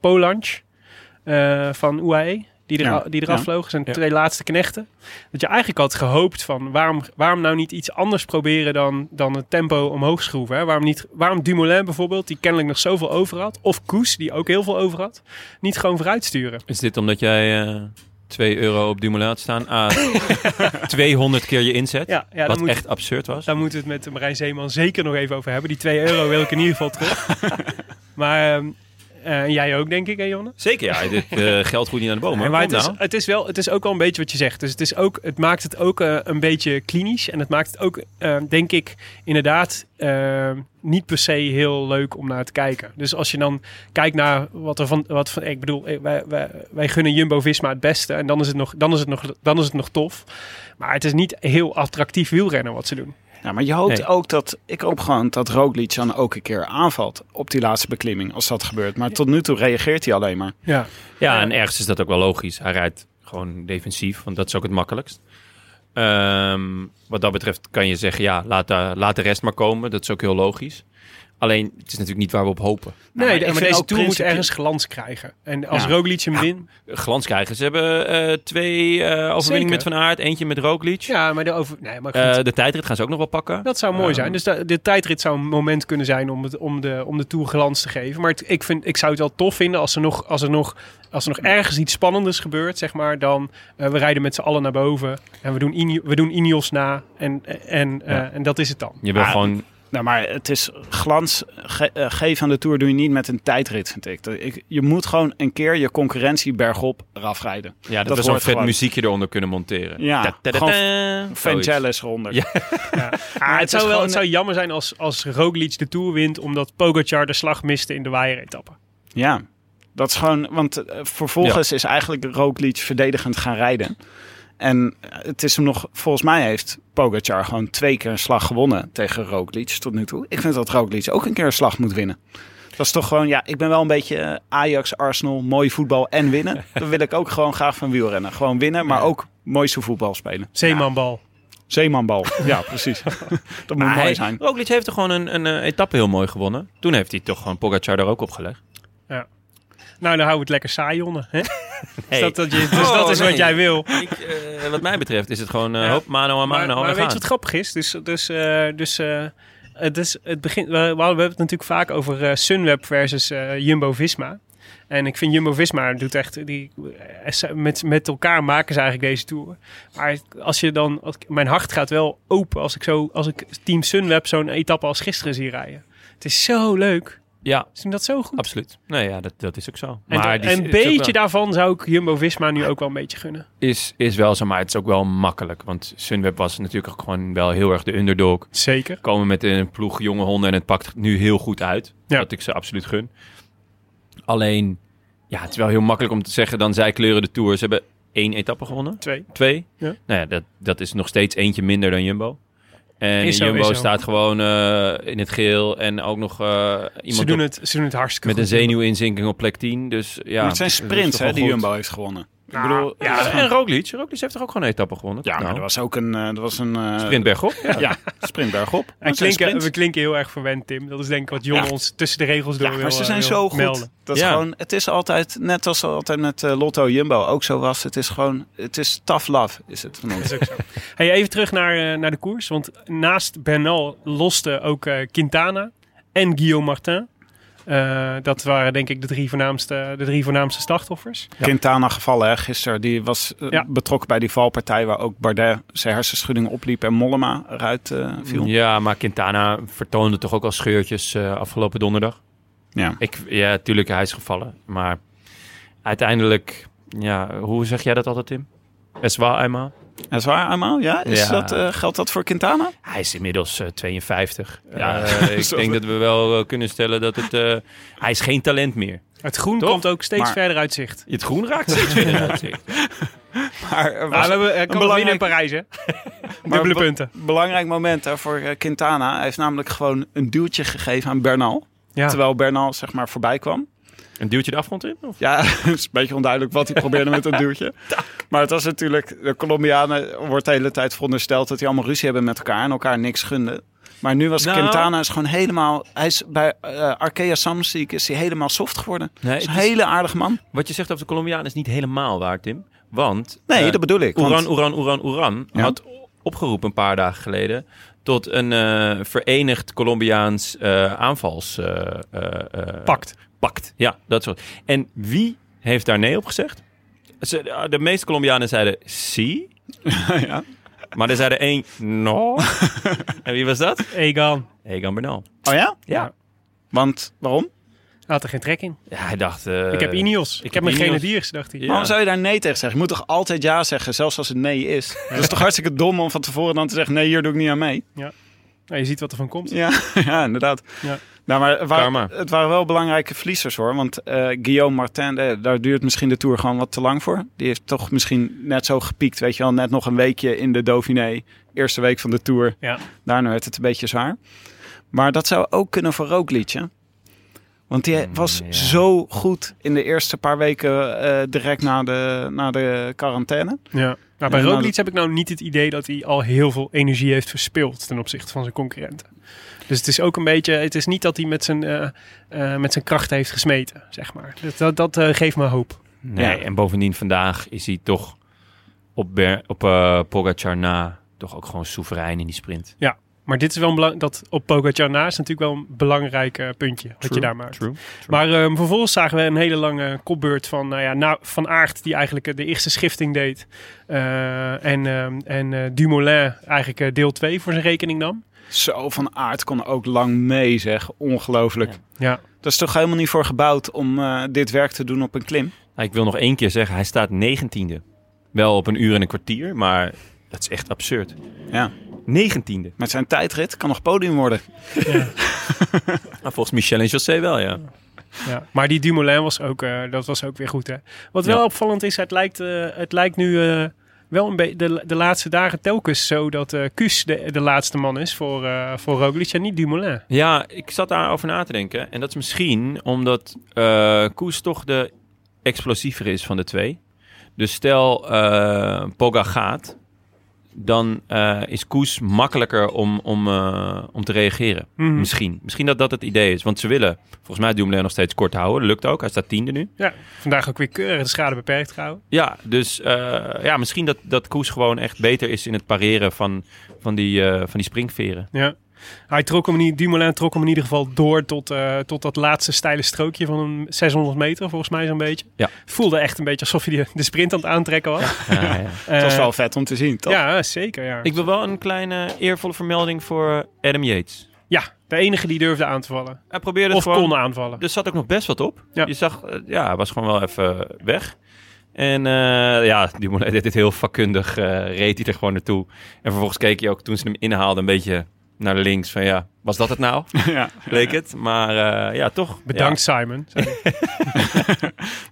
Polansch van UAE. die eraf vlogen, zijn twee laatste knechten. Dat je eigenlijk had gehoopt van waarom nou niet iets anders proberen dan het tempo omhoog schroeven. Hè? Waarom Dumoulin bijvoorbeeld, die kennelijk nog zoveel over had, of Koes, die ook heel veel over had, niet gewoon vooruit sturen. Is dit omdat jij... €2 op Dumoulin had staan. 200 keer je inzet. Ja, wat echt absurd was. Daar moeten we het met Marijn Zeeman zeker nog even over hebben. Die €2 wil ik in ieder geval terug. Maar jij ook, denk ik, hè, Jonne? Zeker, ja. Dit geldt goed niet aan de boom. Maar het is ook wel een beetje wat je zegt. Dus het maakt het ook een beetje klinisch. En het maakt het ook, denk ik, inderdaad... niet per se heel leuk om naar te kijken. Dus als je dan kijkt naar wat ik bedoel, wij gunnen Jumbo-Visma het beste en dan is het nog tof. Maar het is niet heel attractief wielrennen wat ze doen. Ja, maar je hoopt ook dat ik hoop gewoon dat Roglic dan ook een keer aanvalt op die laatste beklimming als dat gebeurt. Maar tot nu toe reageert hij alleen maar. Ja, en ergens is dat ook wel logisch. Hij rijdt gewoon defensief, want dat is ook het makkelijkst. Wat dat betreft kan je zeggen, ja, laat de rest maar komen. Dat is ook heel logisch. Alleen, het is natuurlijk niet waar we op hopen. Nee, maar deze Tour moet ergens glans krijgen. En als Roglic hem wint... Glans krijgen. Ze hebben twee overwinningen met Van Aert, eentje met Roglic. Ja, maar de tijdrit gaan ze ook nog wel pakken. Dat zou mooi zijn. Dus de tijdrit zou een moment kunnen zijn om de Tour glans te geven. Maar ik zou het wel tof vinden als er nog ergens iets spannenders gebeurt, zeg maar, dan we rijden met z'n allen naar boven en we doen Ineos na en dat is het dan. Je wil gewoon... Nou, maar het is glans geven aan de Tour doe je niet met een tijdrit, vind ik. Je moet gewoon een keer je concurrentie bergop eraf rijden. Ja, dat we zo'n vet muziekje eronder kunnen monteren. Ja, gewoon Vangelis eronder. Ja. Ja. Het zou jammer zijn als Roglic de Tour wint, omdat Pogacar de slag miste in de waaieretappe. Ja, dat is gewoon... Want vervolgens is eigenlijk Roglic verdedigend gaan rijden. En het is hem nog... Volgens mij heeft Pogacar gewoon 2 keer een slag gewonnen tegen Roglic tot nu toe. Ik vind dat Roglic ook een keer een slag moet winnen. Dat is toch gewoon... Ja, ik ben wel een beetje Ajax, Arsenal, mooi voetbal en winnen. Dan wil ik ook gewoon graag van wielrennen. Gewoon winnen, maar ook mooi zo voetbal spelen. Zeemanbal. Ja. Zeemanbal, ja, precies. Dat moet mooi zijn. Roglic heeft er gewoon een etappe heel mooi gewonnen. Toen heeft hij toch gewoon Pogacar er ook op gelegd. Ja. Nou, dan hou het lekker saai, Jonne. Hè? Hey. Dus dat is wat jij wil. Wat mij betreft is het gewoon hop, mano a mano. Maar weet je wat grappig is? Dus het begin. We hebben het natuurlijk vaak over Sunweb versus Jumbo-Visma. En ik vind Jumbo-Visma doet echt... Met elkaar maken ze eigenlijk deze tour. Maar als je dan... Mijn hart gaat wel open als ik Team Sunweb zo'n etappe als gisteren zie rijden. Het is zo leuk. Ja, zien dat zo goed? Absoluut. Nee, ja, dat is ook zo. Maar een beetje daarvan zou ik Jumbo-Visma nu ook wel een beetje gunnen. Is wel zo, maar het is ook wel makkelijk. Want Sunweb was natuurlijk gewoon wel heel erg de underdog. Zeker. Komen met een ploeg jonge honden en het pakt nu heel goed uit. Ja. Dat ik ze absoluut gun. Alleen, ja, het is wel heel makkelijk om te zeggen, dan zij kleuren de Tour. Ze hebben 1 etappe gewonnen. 2. Ja. Nou ja, dat is nog steeds eentje minder dan Jumbo. En Jumbo staat gewoon in het geel en ook nog iemand ze doen het hartstikke met goed. Een zenuwinzinking op plek 10. Dus, ja, maar het zijn sprints hè, die Jumbo heeft gewonnen. Nou, ik bedoel, en Roglic heeft toch ook gewoon een etappe gewonnen? Ja, maar er was ook een sprint bergop. Ja, sprint bergop. En we klinken heel erg verwend, Tim. Dat is denk ik wat Jon ons tussen de regels door maar ze zijn zo goed. Melden. Dat is gewoon, het is altijd, net als altijd met Lotto Jumbo ook zo was. Het is gewoon, het is tough love, is het van ons. Hey, even terug naar de koers. Want naast Bernal loste ook Quintana en Guillaume Martin. Dat waren denk ik de drie voornaamste slachtoffers. Ja. Quintana gevallen hè, gisteren. Die was betrokken bij die valpartij waar ook Bardet zijn hersenschudding opliep en Mollema eruit viel. Ja, maar Quintana vertoonde toch ook al scheurtjes afgelopen donderdag. Ja. Tuurlijk, hij is gevallen. Maar uiteindelijk, ja, hoe zeg jij dat altijd, Tim? Es war einmal. Is waar, allemaal? Ja? Geldt dat voor Quintana? Hij is inmiddels 52. Ik denk dat we wel kunnen stellen dat het... hij is geen talent meer. Het groen komt ook steeds verder uit zicht. Het groen raakt steeds verder uit zicht. Maar we hebben belangrijk... in Parijs, hè? Dubbele punten. Belangrijk moment voor Quintana. Hij heeft namelijk gewoon een duwtje gegeven aan Bernal. Ja. Terwijl Bernal zeg maar voorbij kwam. Een duwtje de afgrond in? Of? Ja, het is een beetje onduidelijk wat hij probeerde met dat duwtje. Maar het was natuurlijk... De Colombianen wordt de hele tijd verondersteld dat die allemaal ruzie hebben met elkaar en elkaar niks gunden. Maar nu was Quintana is gewoon helemaal... Hij is bij Arkea Samsic is hij helemaal soft geworden. Nee, is een hele aardige man. Wat je zegt over de Colombiaan is niet helemaal waar, Tim. Want... Nee, dat bedoel ik. Oran ja? had opgeroepen een paar dagen geleden... tot een verenigd Colombiaans aanvals... Pact. Ja, dat soort. En wie heeft daar nee op gezegd? De meeste Colombianen zeiden... Si. Ja. Maar er zeiden één... No. En wie was dat? Egan Bernal. Oh ja? Ja. Want waarom? Hij had er geen trek in. Ja, hij dacht... ik heb Ineos. Ik heb mijn Grenadiers, dacht hij. Ja. Waarom zou je daar nee tegen zeggen? Je moet toch altijd ja zeggen, zelfs als het nee is? Ja. Dat is toch hartstikke dom om van tevoren dan te zeggen... Nee, hier doe ik niet aan mee. Ja. Nou, je ziet wat er van komt. Ja, ja inderdaad. Ja. Nou, maar het waren wel belangrijke verliezers, hoor. Want Guillaume Martin, daar duurt misschien de Tour gewoon wat te lang voor. Die heeft toch misschien net zo gepiekt, weet je wel. Net nog een weekje in de Dauphiné. Eerste week van de Tour. Ja. Daarna werd het een beetje zwaar. Maar dat zou ook kunnen voor Roglic, hè? Want die was zo goed in de eerste paar weken direct na de quarantaine. Ja. Maar bij Roglic heb ik nou niet het idee dat hij al heel veel energie heeft verspild ten opzichte van zijn concurrenten. Dus het is ook een beetje, het is niet dat hij met zijn kracht heeft gesmeten, zeg maar. Dat geeft me hoop. Nee, ja. En bovendien vandaag is hij toch op Pogacar na toch ook gewoon soeverein in die sprint. Ja. Maar dit is wel dat op Pogacar na is natuurlijk wel een belangrijk puntje wat je daar maakt. True. Maar vervolgens zagen we een hele lange kopbeurt van Van Aert die eigenlijk de eerste schifting deed. En Dumoulin eigenlijk deel 2 voor zijn rekening nam. Zo, Van Aert kon ook lang mee zeg. Ongelooflijk. Ja. Dat is toch helemaal niet voor gebouwd om dit werk te doen op een klim? Nou, ik wil nog één keer zeggen, hij staat 19e. Wel op een uur en een kwartier, maar dat is echt absurd. Ja. 19e. Met zijn tijdrit kan nog podium worden. Ja. Volgens Michel en José wel, ja. Ja. Maar die Dumoulin was ook, dat was ook weer goed, hè. Wat wel opvallend is, het lijkt nu wel een beetje de laatste dagen telkens zo dat Kuss de laatste man is voor Roglic en niet Dumoulin. Ja, ik zat daarover na te denken. En dat is misschien omdat Kuss toch de explosiever is van de twee. Dus stel Pogacar gaat... dan is Koes makkelijker om te reageren. Mm-hmm. Misschien dat het idee is. Want ze willen, volgens mij, Dumoulin nog steeds kort houden. Lukt ook. Hij staat 10e nu. Ja, vandaag ook weer keurig de schade beperkt gehouden. Ja, dus misschien dat Koes gewoon echt beter is in het pareren van die springveren. Ja. Dumoulin trok hem in ieder geval door tot dat laatste steile strookje van een 600 meter, volgens mij zo'n beetje. Ja. Voelde echt een beetje alsof je de sprint aan het aantrekken was. Ja. Het was wel vet om te zien, toch? Ja, zeker. Ja. Ik wil wel een kleine eervolle vermelding voor Adam Yates. Ja, de enige die durfde aan te vallen. Hij probeerde of het kon aanvallen. Er zat ook nog best wat op. Ja. Je zag, hij was gewoon wel even weg. En Dumoulin deed dit heel vakkundig, reed hij er gewoon naartoe. En vervolgens keek hij ook, toen ze hem inhaalden, een beetje... naar links van was dat het nou? Ja. Leek het, maar toch. Bedankt Simon.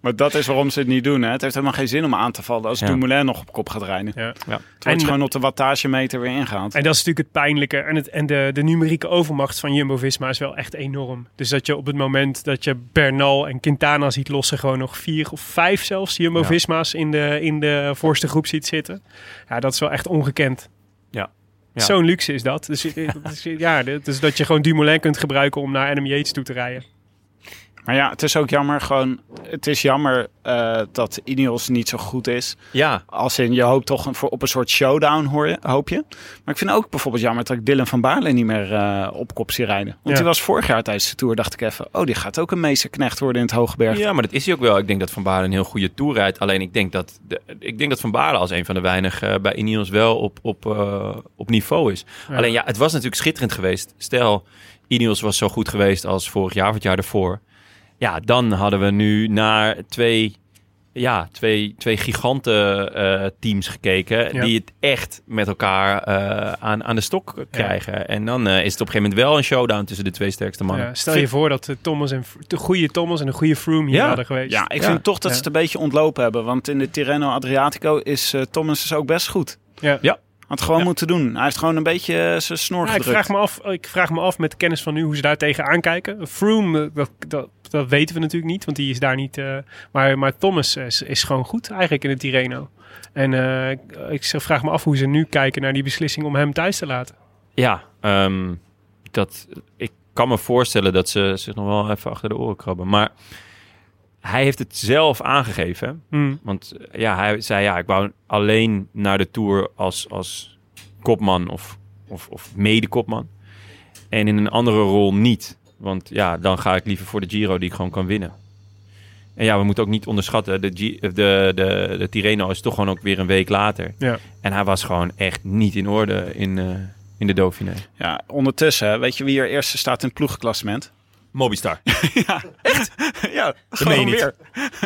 Maar dat is waarom ze het niet doen, hè? Het heeft helemaal geen zin om aan te vallen als Dumoulin nog op kop gaat rijden. Ja. Ja. Het wordt gewoon op de wattagemeter weer ingehaald. En dat is natuurlijk het pijnlijke. En de numerieke overmacht van Jumbo-Visma is wel echt enorm. Dus dat je op het moment dat je Bernal en Quintana ziet lossen... gewoon nog 4 of 5 zelfs Jumbo-Visma's in de voorste groep ziet zitten. Ja, dat is wel echt ongekend. Ja. Ja. Zo'n luxe is dat. Dus dat je gewoon Dumoulin kunt gebruiken om naar Adam Yates toe te rijden. Maar ja, het is ook jammer. Het is jammer dat Ineos niet zo goed is. Ja. Als in, je hoopt toch op een soort showdown, hoop je. Maar ik vind ook bijvoorbeeld jammer dat ik Dylan van Baarle niet meer op kop zie rijden. Want die was vorig jaar tijdens de Tour, dacht ik even... die gaat ook een meesterknecht worden in het Hoogberg. Ja, maar dat is hij ook wel. Ik denk dat Van Baarle een heel goede Tour rijdt. Alleen ik denk dat Van Baarle als een van de weinig bij Ineos wel op niveau is. Ja. Alleen het was natuurlijk schitterend geweest. Stel, Ineos was zo goed geweest als vorig jaar of het jaar daarvoor... Ja, dan hadden we nu naar twee giganten teams gekeken... die het echt met elkaar aan de stok krijgen. Ja. En dan is het op een gegeven moment wel een showdown tussen de twee sterkste mannen. Ja, stel je voor dat de goede Thomas en de goede Froome hier hadden geweest. Ja, ik vind toch dat ze het een beetje ontlopen hebben. Want in de Tirreno Adriatico is Thomas dus ook best goed. Ja. Had gewoon moeten doen. Hij heeft gewoon een beetje zijn snor gedrukt. Ik vraag me af met de kennis van nu hoe ze daar tegen aankijken. Froome, dat weten we natuurlijk niet, want die is daar niet... maar Thomas is gewoon goed eigenlijk in het Tirreno. En ik vraag me af hoe ze nu kijken naar die beslissing om hem thuis te laten. Ja, Ik kan me voorstellen dat ze zich nog wel even achter de oren krabben. Maar hij heeft het zelf aangegeven. Mm. Want ja, hij zei, ja, ik wou alleen naar de Tour als kopman of mede-kopman. En in een andere rol niet. Want ja, dan ga ik liever voor de Giro die ik gewoon kan winnen. En ja, we moeten ook niet onderschatten. De Tirreno is toch gewoon ook weer een week later. Ja. En hij was gewoon echt niet in orde in de Dauphiné. Ja, ondertussen, weet je wie er eerste staat in het ploegklassement? Mobistar. Ja, echt? Ja, dat gewoon meen je weer.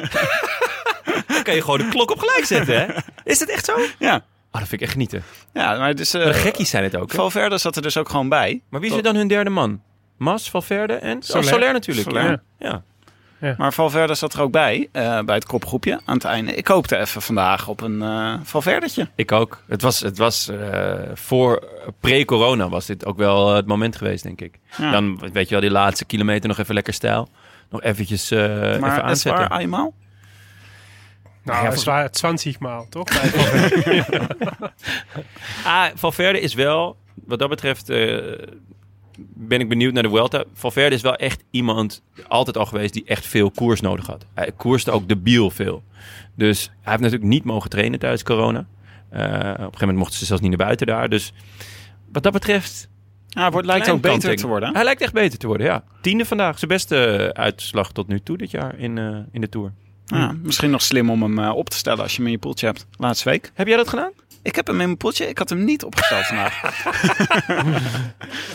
Niet. Dan kan je gewoon de klok op gelijk zetten, hè? Is dat echt zo? Ja. Oh, dat vind ik echt genieten. Ja, maar dus... maar de gekkies zijn het ook, hè? Valverde zat er dus ook gewoon bij. Maar wie is er dan hun derde man? Mas, Valverde en... Soler natuurlijk. Soler. Ja. Ja. Maar Valverde zat er ook bij het kopgroepje aan het einde. Ik hoopte even vandaag op een Valverdetje. Ik ook. Het was voor pre-corona was dit ook wel het moment geweest, denk ik. Ja. Dan weet je wel, die laatste kilometer nog even lekker stijl. Nog eventjes maar even aanzetten. Maar eenmaal? Nou, ja, voor... 20 maal, toch? Valverde is wel, wat dat betreft... ben ik benieuwd naar de Vuelta. Valverde is wel echt iemand, altijd al geweest, die echt veel koers nodig had. Hij koerste ook debiel veel. Dus hij heeft natuurlijk niet mogen trainen tijdens corona. Op een gegeven moment mochten ze zelfs niet naar buiten daar. Dus wat dat betreft... lijkt ook beter te worden. Hè? Hij lijkt echt beter te worden, ja. 10e vandaag. Zijn beste uitslag tot nu toe dit jaar in de Tour. Ja, misschien nog slim om hem op te stellen als je hem in je poeltje hebt. Laatste week. Heb jij dat gedaan? Ik heb hem in mijn potje. Ik had hem niet opgesteld vandaag.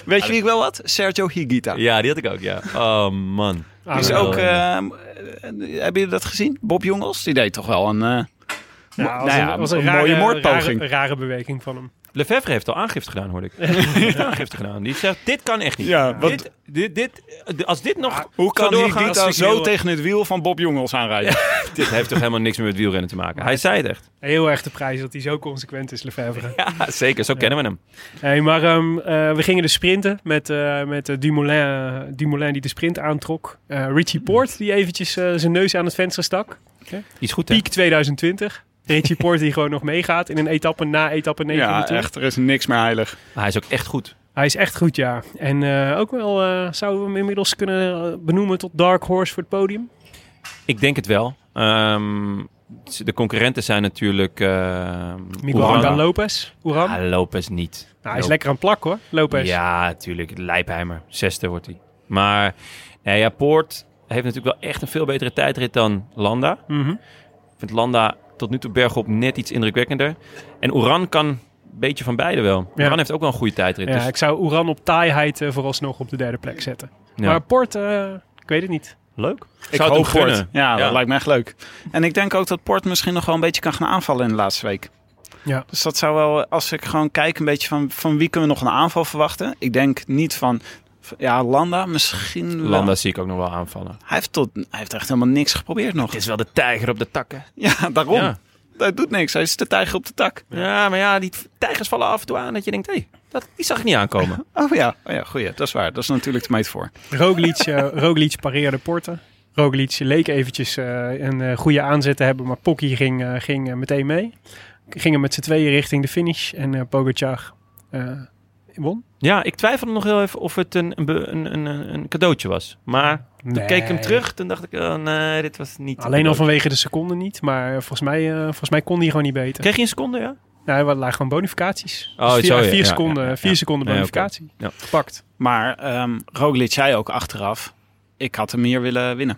Weet je wie ik wel had? Sergio Higuita. Ja, die had ik ook, ja. Oh, man. Die is ook... hebben jullie dat gezien? Bob Jongels, die deed toch wel een... was een mooie moordpoging. Rare beweging van hem. Lefevre heeft al aangifte gedaan, hoorde ik. Die zegt, dit kan echt niet. Ja, want... dit, als dit nog... hoe kan Higuita zo tegen het wiel van Bob Jongels aanrijden? Ja, dit heeft toch helemaal niks meer met wielrennen te maken? Hij zei het echt. Heel erg de prijs dat hij zo consequent is, Lefevre. Ja, zeker. Zo kennen we hem. Hey, maar we gingen dus sprinten met Dumoulin die de sprint aantrok. Richie Porte die eventjes zijn neus aan het venster stak. Okay. Is goed, hè? Piek 2020. Richie Porte die gewoon nog meegaat in een etappe na etappe 9. Ja, echt. Er is niks meer heilig. Maar hij is ook echt goed. Hij is echt goed, ja. En ook wel, zouden we hem inmiddels kunnen benoemen tot dark horse voor het podium? Ik denk het wel. De concurrenten zijn natuurlijk... Miguel Lopez. Uran. Ja, Lopez niet. Nou, hij is lekker aan het plak, hoor, Lopez. Ja, natuurlijk. Leipheimer. 6e wordt hij. Maar Poort heeft natuurlijk wel echt een veel betere tijdrit dan Landa. Mm-hmm. Ik vind Landa tot nu toe bergop net iets indrukwekkender. En Uran kan... beetje van beide wel. Ja. Uran heeft ook wel een goede tijdrit. Ja, dus... ik zou Uran op taaiheid vooralsnog op de derde plek zetten. Ja. Maar Porte, ik weet het niet. Leuk. Ik hoop Porte. Ja, dat lijkt me echt leuk. En ik denk ook dat Porte misschien nog wel een beetje kan gaan aanvallen in de laatste week. Ja. Dus dat zou wel, als ik gewoon kijk een beetje van wie kunnen we nog een aanval verwachten. Ik denk niet van... Ja, Landa misschien wel. Landa zie ik ook nog wel aanvallen. Hij heeft echt helemaal niks geprobeerd nog. Het is wel de tijger op de takken. Ja, daarom. Ja. Hij doet niks. Hij is de tijger op de tak. Ja, maar ja, die tijgers vallen af en toe aan dat je denkt... die zag ik niet aankomen. Oh ja, goeie. Dat is waar. Dat is natuurlijk de meet voor. Roglic pareerde Porte. Roglic leek eventjes een goede aanzet te hebben... maar Pocky ging meteen mee. Gingen met z'n tweeën richting de finish. En Pogacar won. Ja, ik twijfelde nog heel even of het een cadeautje was. Maar... Nee. Toen keek ik hem terug, toen dacht ik, dit was niet... Alleen al vanwege de seconde niet, maar volgens mij kon hij gewoon niet beter. Kreeg je een seconde, ja? Nou, we lagen gewoon bonificaties. Oh, dus vier seconden bonificatie. Nee, okay. Ja. Pakt. Maar Roglic zei ook achteraf, ik had hem hier willen winnen.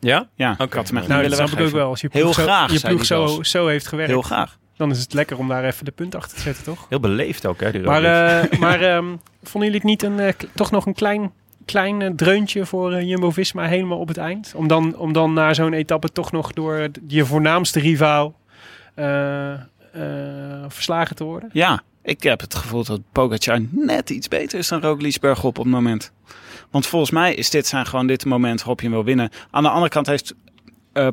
Ja? Ja, okay. Ik had hem echt niet willen weggeven. Dat snap ik ook wel. Als je ploeg zo heeft gewerkt. Heel graag. Dan is het lekker om daar even de punt achter te zetten, toch? Heel beleefd ook, hè, die Roglic. Maar vonden jullie het niet toch nog een klein dreuntje voor Jumbo-Visma helemaal op het eind. Om dan na zo'n etappe toch nog door je voornaamste rivaal verslagen te worden. Ja, ik heb het gevoel dat Pogacar net iets beter is dan Roglic bergop op het moment. Want volgens mij is dit moment waarop je hem wil winnen. Aan de andere kant heeft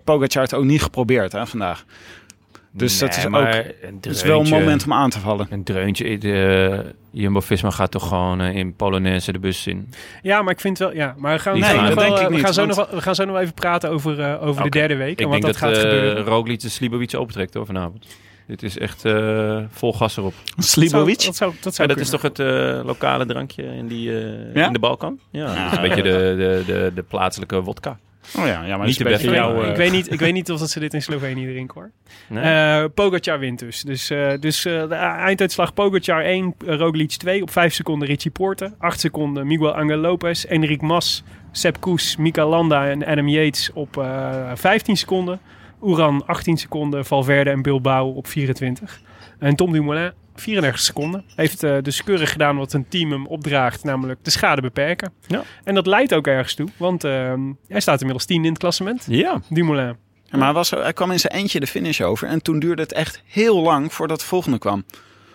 Pogacar het ook niet geprobeerd, hè, vandaag. Dus nee, dat is ook wel een moment om aan te vallen. Een dreuntje. Jumbo-Visma gaat toch gewoon in Polonaise de bus in. Ja, maar ik vind wel... Ja, maar we gaan zo nog even praten over de derde week. Ik denk dat Roglic de Slibovic optrekt hoor, vanavond. Dit is echt vol gas erop. Slibovic? Dat is toch het lokale drankje in de Balkan? Ja, ja, dat is een beetje de plaatselijke wodka. Oh ja, maar niet de beste. Ik weet niet of dat ze dit in Slovenië drinken, hoor. Nee. Pogacar wint dus. Dus de einduitslag Pogacar 1, Roglic 2. Op 5 seconden Richie Porte. 8 seconden Miguel Angel Lopez. Enric Mas, Sepp Koes, Mika Landa en Adam Yates op 15 seconden. Oeran 18 seconden. Valverde en Bilbao op 24. En Tom Dumoulin 34 seconden. Heeft dus keurig gedaan wat een team hem opdraagt, namelijk de schade beperken. Ja. En dat leidt ook ergens toe, want hij staat inmiddels 10e in het klassement. Ja. Dumoulin. Ja, maar hij kwam in zijn eentje de finish over en toen duurde het echt heel lang voordat het volgende kwam.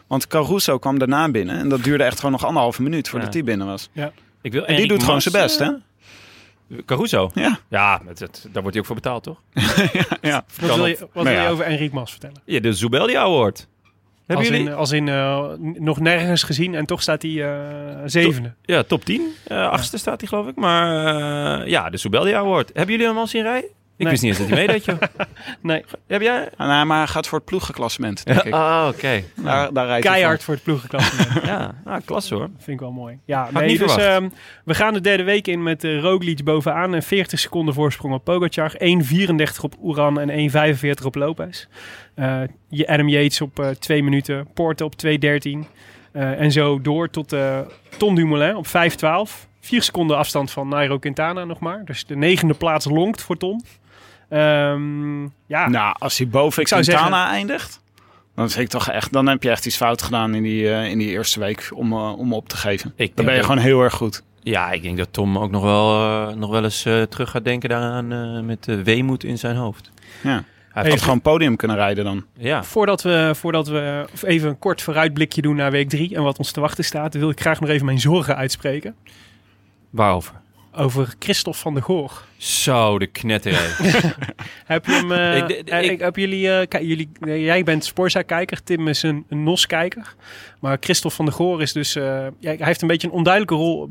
Want Caruso kwam daarna binnen en dat duurde echt gewoon nog 1,5 minuut voordat hij binnen was. Ja. En die doet gewoon zijn best, hè? Caruso? Ja. Ja, daar wordt hij ook voor betaald, toch? ja. Wat wil je over Enric Mas vertellen? Ja, de Zubeldia Award. Als in nog nergens gezien en toch staat hij zevende. Top 10. Achtste staat hij, geloof ik. Maar de Zubeldia Award. Hebben jullie hem al zien rijden? Ik wist niet eens dat hij meedeed, joh. Nee. Heb jij? Nee, maar hij gaat voor het ploegenklassement, denk ik. Ah, oké. Daar rijdt keihard voor het ploegenklassement. Klasse, hoor. Vind ik wel mooi. Ja, we gaan de derde week in met Roglic bovenaan. En 40 seconden voorsprong op Pogacar. 1,34 op Oeran en 1,45 op Lopez. Adam Yates op 2 minuten. Porte op 2,13. En zo door tot Tom Dumoulin op 5,12. 4 seconden afstand van Nairo Quintana nog maar. Dus de 9e plaats lonkt voor Tom. Als hij boven Quintana eindigt, dan vind ik toch echt, dan heb je echt iets fout gedaan in die eerste week om op te geven. Dan ben je gewoon heel erg goed. Ja, ik denk dat Tom ook nog wel eens terug gaat denken daaraan met weemoed in zijn hoofd. Ja. Hij heeft gewoon podium kunnen rijden dan. Ja. Voordat we even een kort vooruitblikje doen naar week 3 en wat ons te wachten staat, wil ik graag nog even mijn zorgen uitspreken. Waarover? Over Christophe van der Goor. Zo, de knetter. Heb je hem... jij bent Sporza-kijker, Tim is een NOS-kijker. Maar Christophe van der Goor is dus... hij heeft een beetje een onduidelijke rol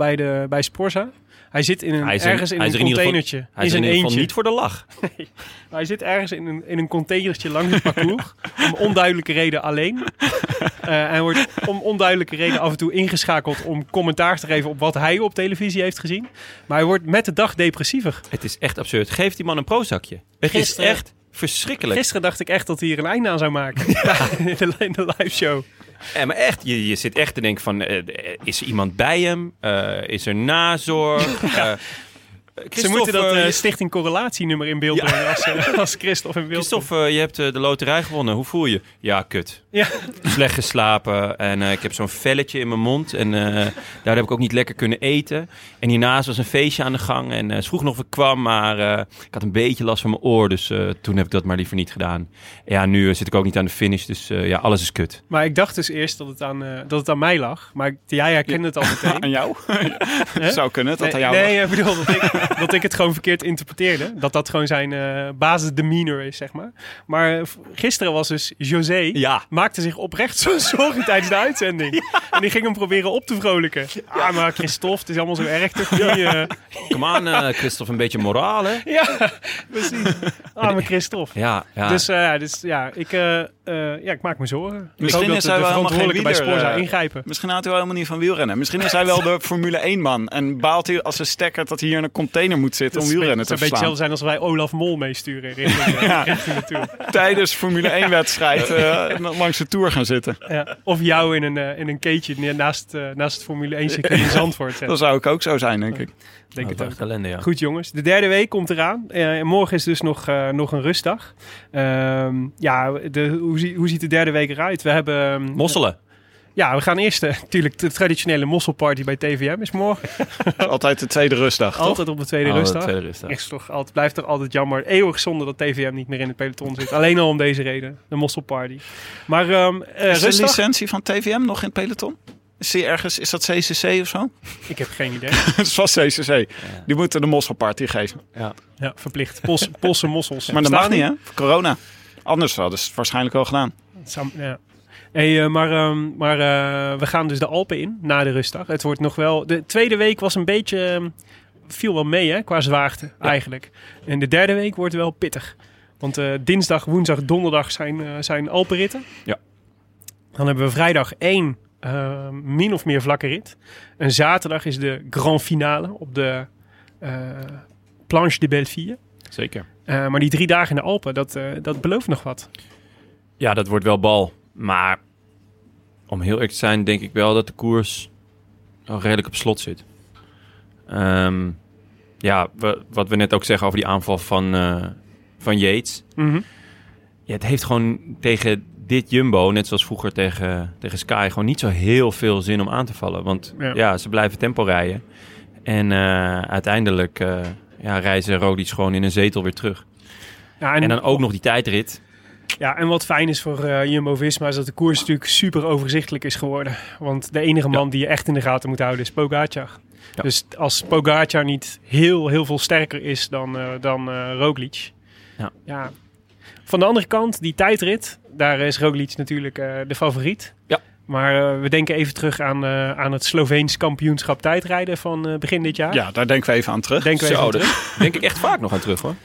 bij Sporza. Hij zit ergens in een containertje. Hij is in ieder geval niet voor de lach. Nee. Hij zit ergens in een containertje langs het parcours. Om onduidelijke reden alleen. Hij wordt om onduidelijke reden af en toe ingeschakeld om commentaar te geven op wat hij op televisie heeft gezien. Maar hij wordt met de dag depressiever. Het is echt absurd. Geef die man een prozakje. Het is echt verschrikkelijk. Gisteren dacht ik echt dat hij hier een einde aan zou maken. Ja. In de live show. Maar echt, je zit echt te denken van, is er iemand bij hem? Is er nazorg? Ja. Ze moeten dat stichting correlatienummer in beeld brengen als Christophe in beeld. Christophe, je hebt de loterij gewonnen. Hoe voel je? Ja, kut. Ja. Slecht geslapen en ik heb zo'n velletje in mijn mond en daar heb ik ook niet lekker kunnen eten. En hiernaast was een feestje aan de gang en ze vroeg nog of ik kwam, maar ik had een beetje last van mijn oor, dus toen heb ik dat maar liever niet gedaan. Ja, nu zit ik ook niet aan de finish, dus alles is kut. Maar ik dacht dus eerst dat het aan mij lag, maar jij herkende het al meteen. Aan jou? Huh? Zou kunnen, dat aan jou lag. Nee, ik bedoel dat ik... dat ik het gewoon verkeerd interpreteerde. Dat gewoon zijn basisdemeanor is, zeg maar. Maar gisteren was dus José... Ja. Maakte zich oprecht zo'n zorgen tijdens de uitzending. Ja. En die ging hem proberen op te vrolijken. Ja, maar Christophe, het is allemaal zo erg. Come on, Christophe, een beetje moraal, hè? Ja, precies. Arme Christophe. Ja. Dus ik maak me zorgen. Misschien is hij wel helemaal geen bij Sporza ingrijpen. Misschien houdt hij wel helemaal niet van wielrennen. Misschien is hij wel de Formule 1-man. En baalt hij als een stekker dat hij hier in een container moet zitten om wielrennen te verslaan. Het zou een beetje hetzelfde zijn als wij Olaf Mol meesturen richting de Tour. Tijdens Formule 1-wedstrijd langs de Tour gaan zitten. Ja. Of jou in een keetje naast het Formule 1-circuit in Zandvoort zetten. Dat zou ik ook zo zijn, denk ik. Denk het ook. Kalender, ja. Goed, jongens. De derde week komt eraan. Morgen is dus nog een rustdag. Hoe ziet de derde week eruit? We hebben... mosselen. Ja, we gaan eerst natuurlijk de traditionele mosselparty bij TVM is morgen. Altijd de tweede rustdag, toch? Altijd op de tweede rustdag. De tweede rustdag. Echt, toch, blijft toch altijd jammer. Eeuwig zonde dat TVM niet meer in het peloton zit. Alleen al om deze reden. De mosselparty. Maar is de licentie van TVM nog in het peloton? Is dat CCC of zo? Ik heb geen idee. Het is vast CCC. Ja. Die moeten de mosselparty geven. Ja verplicht. Posse mossels. Maar dat mag niet, hè? Corona. Anders hadden ze het waarschijnlijk wel gedaan. Ja. Hey, maar we gaan dus de Alpen in na de rustdag. Het wordt nog wel... De tweede week was een beetje... viel wel mee, hè? Qua zwaarte, eigenlijk. En de derde week wordt wel pittig. Want dinsdag, woensdag, donderdag zijn Alpenritten. Ja. Dan hebben we vrijdag 1 min of meer vlakke rit. En zaterdag is de grand finale op de Planche de Belleville. Zeker. Maar die 3 dagen in de Alpen, dat belooft nog wat. Ja, dat wordt wel bal. Maar om heel eerlijk te zijn, denk ik wel dat de koers al redelijk op slot zit. Ja, wat we net ook zeggen over die aanval van Yates. Mm-hmm. Ja, het heeft gewoon tegen dit Jumbo, net zoals vroeger tegen Sky, gewoon niet zo heel veel zin om aan te vallen. Want ja ze blijven tempo rijden. En uiteindelijk reizen Roglic gewoon in een zetel weer terug. Ja, en dan ook nog die tijdrit. Ja, en wat fijn is voor Jumbo-Visma is dat de koers natuurlijk super overzichtelijk is geworden. Want de enige man die je echt in de gaten moet houden is Pogacar. Ja. Dus als Pogacar niet heel, heel veel sterker is dan Roglic. Ja. Van de andere kant, die tijdrit, daar is Roglic natuurlijk de favoriet. Ja. Maar we denken even terug aan het Sloveens kampioenschap tijdrijden van begin dit jaar. Ja, daar denken we even aan terug. Denk ik echt vaak nog aan terug, hoor.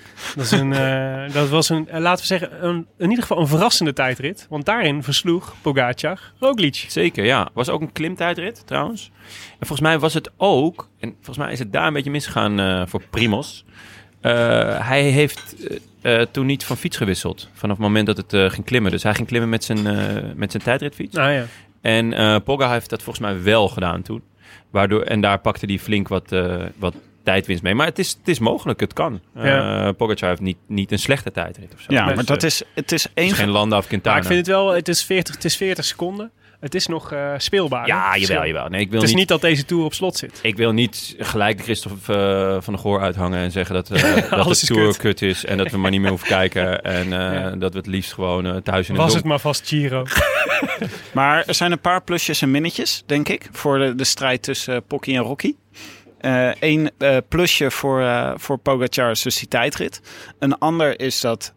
Dat was een, laten we zeggen, in ieder geval een verrassende tijdrit. Want daarin versloeg Pogacar Roglic. Zeker, ja. Was ook een klimtijdrit, trouwens. En volgens mij was het ook, en volgens mij is het daar een beetje misgegaan voor Primoz. Hij heeft toen niet van fiets gewisseld. Vanaf het moment dat het ging klimmen. Dus hij ging klimmen met zijn tijdritfiets. Ah, ja. En Pogga heeft dat volgens mij wel gedaan toen. En daar pakte hij flink wat tijdwinst mee. Maar het is mogelijk, het kan. Pogacar heeft niet een slechte tijdrit of zo. Ja, maar het is geen Landa of Quintana. Maar ik vind het wel, het is 40 seconden. Het is nog speelbaar. Ja, jawel. Nee, het is niet dat deze Tour op slot zit. Ik wil niet gelijk Christophe van der Goor uithangen en zeggen dat de Tour kut is en dat we maar niet meer hoeven kijken. En dat we het liefst gewoon thuis in de Was het maar vast Giro. Maar er zijn een paar plusjes en minnetjes, denk ik, voor de strijd tussen Pocky en Rocky. Eén plusje voor Pogacar is dus die tijdrit. Een ander is dat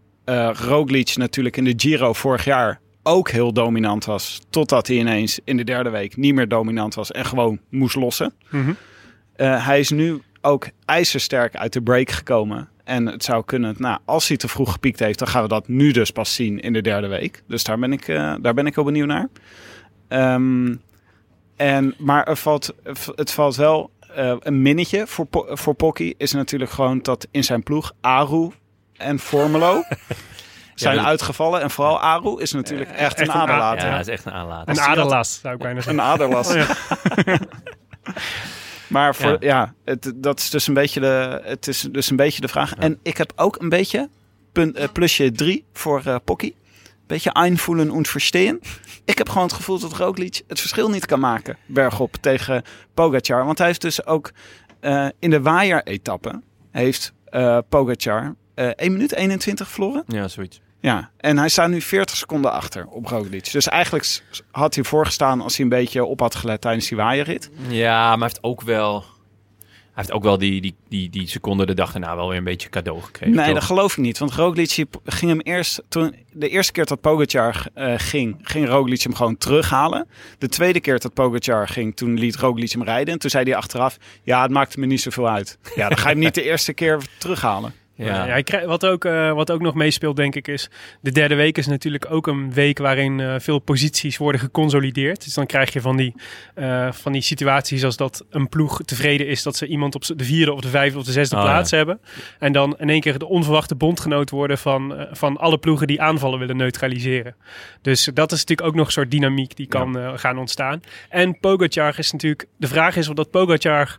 Roglic natuurlijk in de Giro vorig jaar ook heel dominant was, totdat hij ineens in de derde week niet meer dominant was en gewoon moest lossen. Mm-hmm. Hij is nu ook ijzersterk uit de break gekomen. En het zou kunnen, als hij te vroeg gepiekt heeft, dan gaan we dat nu dus pas zien in de derde week. Dus daar ben ik heel benieuwd naar. Maar het valt wel een minnetje voor Pocky is natuurlijk gewoon dat in zijn ploeg Aru en Formelo zijn uitgevallen. En vooral Aru is natuurlijk echt een aderlater. Ja, is echt een aderlater. Een aderlas, zou ik bijna zeggen. Een aderlas. Ja. Maar dat is dus een beetje de vraag. Ja. En ik heb ook een beetje plusje 3 voor Pocky. Beetje einvoelen und verstehen. Ik heb gewoon het gevoel dat Roglic het verschil niet kan maken bergop tegen Pogacar. Want hij heeft dus ook in de waaieretappe heeft Pogacar 1 minuut 21 verloren. Ja, zoiets. Ja, en hij staat nu 40 seconden achter op Roglic. Dus eigenlijk had hij voorgestaan als hij een beetje op had gelet tijdens die waaierrit. Ja, maar hij heeft ook wel die seconde de dag daarna wel weer een beetje cadeau gekregen. Nee, toch? Dat geloof ik niet. Want Roglic ging hem de eerste keer dat Pogacar ging Roglic hem gewoon terughalen. De tweede keer dat Pogacar ging, toen liet Roglic hem rijden. En toen zei hij achteraf, het maakt me niet zoveel uit. Ja, dan ga je hem niet de eerste keer terughalen. Ja. Ja, wat ook nog meespeelt, denk ik, is de derde week is natuurlijk ook een week waarin veel posities worden geconsolideerd. Dus dan krijg je van die situaties als dat een ploeg tevreden is dat ze iemand op de 4e of de 5e of de 6e plaats hebben. En dan in één keer de onverwachte bondgenoot worden van alle ploegen die aanvallen willen neutraliseren. Dus dat is natuurlijk ook nog een soort dynamiek die kan gaan ontstaan. En Pogacar is natuurlijk, de vraag is of dat Pogacar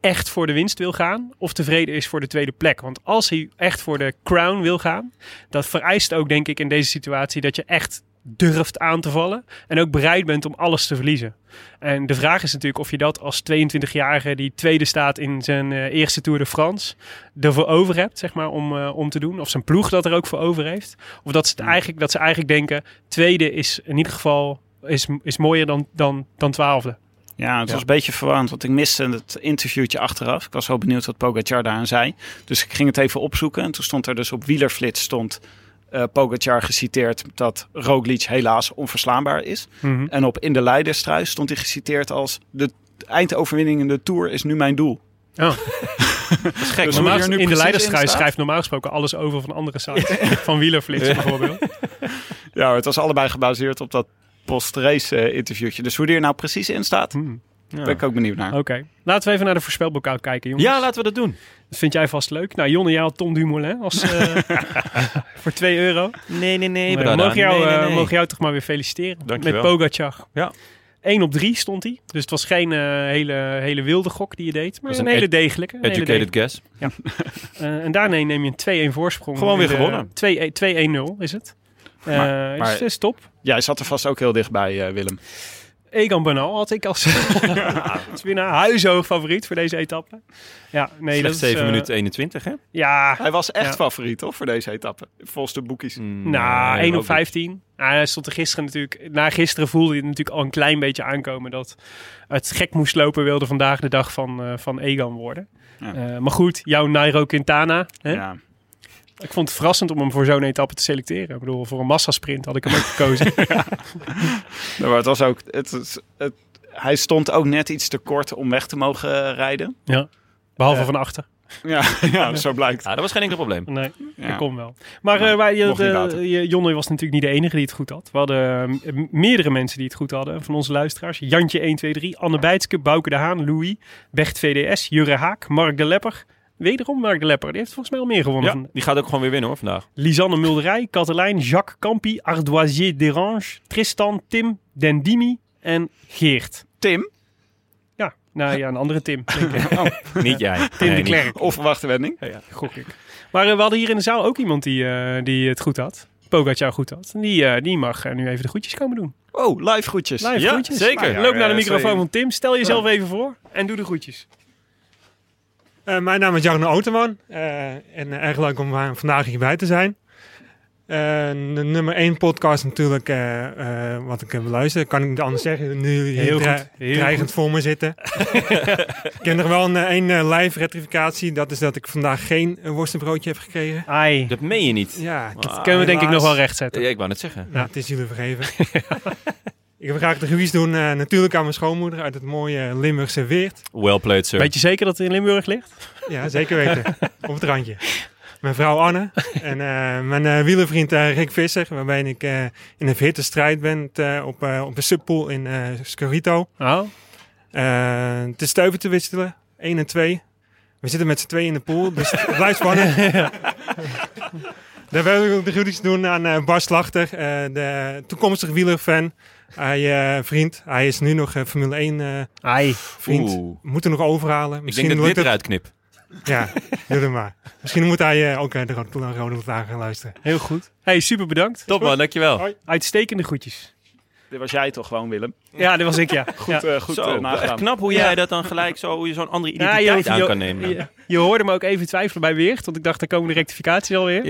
echt voor de winst wil gaan of tevreden is voor de tweede plek. Want als hij echt voor de crown wil gaan, dat vereist ook, denk ik, in deze situatie dat je echt durft aan te vallen en ook bereid bent om alles te verliezen. En de vraag is natuurlijk of je dat als 22-jarige die tweede staat in zijn eerste Tour de France ervoor over hebt, zeg maar, om te doen. Of zijn ploeg dat er ook voor over heeft. Of dat ze eigenlijk denken, tweede is in ieder geval is mooier dan twaalfde. Ja, het was een beetje verwarrend, want ik miste het interviewtje achteraf. Ik was wel benieuwd wat Pogacar daaraan zei. Dus ik ging het even opzoeken. En toen stond er dus op Wielerflits Pogacar geciteerd dat Roglic helaas onverslaanbaar is. Mm-hmm. En op In de Leiderstrui stond hij geciteerd als de eindoverwinning in de Tour is nu mijn doel. Oh. Dat is gek. Dus normaal, in de leidersschrijf schrijft normaal gesproken alles over van andere sites. Van wielerflits bijvoorbeeld. Ja, het was allebei gebaseerd op dat post-race interviewtje. Dus hoe die er nou precies in staat... Ja. Ben ik ook benieuwd naar. Oké. Laten we even naar de voorspelbokaal kijken, jongens. Ja, laten we dat doen. Dat vind jij vast leuk. Nou, Jonne, jij had Tom Dumoulin als, voor €2. Nee. We mogen jou toch maar weer feliciteren. Dankjewel. Met Pogacar. Ja. 1 op 3 stond hij. Dus het was geen hele wilde gok die je deed. Maar een hele degelijke. Educated guess. Ja. En daarmee neem je een 2-1 voorsprong. Gewoon weer gewonnen. 2-1-0 is het. Maar, dus top. Jij zat er vast ook heel dichtbij, Willem. Egan Bernal had ik als weer een huishoog favoriet voor deze etappe. Ja, nee, slechts dat is 7 minuten 21, hè? Ja. Hij was echt favoriet, hoor, voor deze etappe. Volgens de boekies. 1 op 15. Hij stond er gisteren natuurlijk... Na gisteren voelde hij natuurlijk al een klein beetje aankomen... dat het gek moest lopen, wilde vandaag de dag van Egan worden. Ja. Maar goed, jouw Nairo Quintana... Hè? Ja. Ik vond het verrassend om hem voor zo'n etappe te selecteren. Ik bedoel, voor een massasprint had ik hem ook gekozen. Ja. Ja, maar het was ook... hij stond ook net iets te kort om weg te mogen rijden. Ja, behalve van achter. Ja, zo blijkt. Ja, dat was geen enkel probleem. Nee, dat kon wel. Maar Jonne was natuurlijk niet de enige die het goed had. We hadden meerdere mensen die het goed hadden van onze luisteraars. Jantje123, Anne Bijtske, Bouke de Haan, Louis, Becht VDS, Jurre Haak, Mark de Lepper... Wederom Mark de Lepper. Die heeft volgens mij al meer gewonnen. Ja, die gaat ook gewoon weer winnen, hoor, vandaag. Lisanne Mulderij, Katelijn, Jacques Campi, Ardoisier Derange, Tristan, Tim, Dendimi en Geert. Tim? Ja, een andere Tim. Denk ik. Oh. Niet jij. Tim de Klerk. Of wachtwending. Ja, gok ik. Maar we hadden hier in de zaal ook iemand die het goed had. Pogacar goed had. En die mag nu even de groetjes komen doen. Oh, live groetjes. Live groetjes. Zeker. Nou, loop naar de microfoon van Tim. Stel jezelf even voor en doe de groetjes. Mijn naam is Jarno Oterman en erg leuk om vandaag hierbij te zijn. De nummer 1 podcast natuurlijk, wat ik heb beluisterd. Kan ik niet anders zeggen, nu heel dreigend voor me zitten. Ik heb nog wel een live rectificatie, dat is dat ik vandaag geen worstenbroodje heb gekregen. Ai. Dat meen je niet. Ja, dat kunnen we denk ik nog wel rechtzetten. Ja, ik wou net zeggen. Nou, het is jullie vergeven. Ik wil graag de gewies doen, natuurlijk aan mijn schoonmoeder uit het mooie Limburgse Weert. Well played, sir. Weet je zeker dat het in Limburg ligt? Ja, zeker weten. Op het randje. Mijn vrouw Anne en mijn wielervriend Rick Visser, waarbij ik in een verhitte strijd ben op een subpool in Scorito. Oh. Het is stuiven te wisselen, 1 en 2. We zitten met z'n 2 in de pool, dus het blijft spannend. Ja. Daar wil ik ook de groetjes doen aan Bas Slachter, de toekomstige wielerfan. Hij vriend, hij is nu nog Formule 1 vriend. Moet er nog overhalen. Misschien ik denk dat ik dit eruit knip. Ja, doe het maar. Misschien moet hij ook naar de Rode Lantaarn gaan luisteren. Heel goed. Hey, super bedankt. Top man, dankjewel. Hoi. Uitstekende groetjes. Dit was jij toch gewoon, Willem? Ja, dit was ik, ja. Goed zo, echt knap hoe jij dat dan gelijk zo, hoe je zo'n andere identiteit aan kan nemen. Je hoorde me ook even twijfelen bij Weert, want ik dacht, daar komen de rectificaties alweer.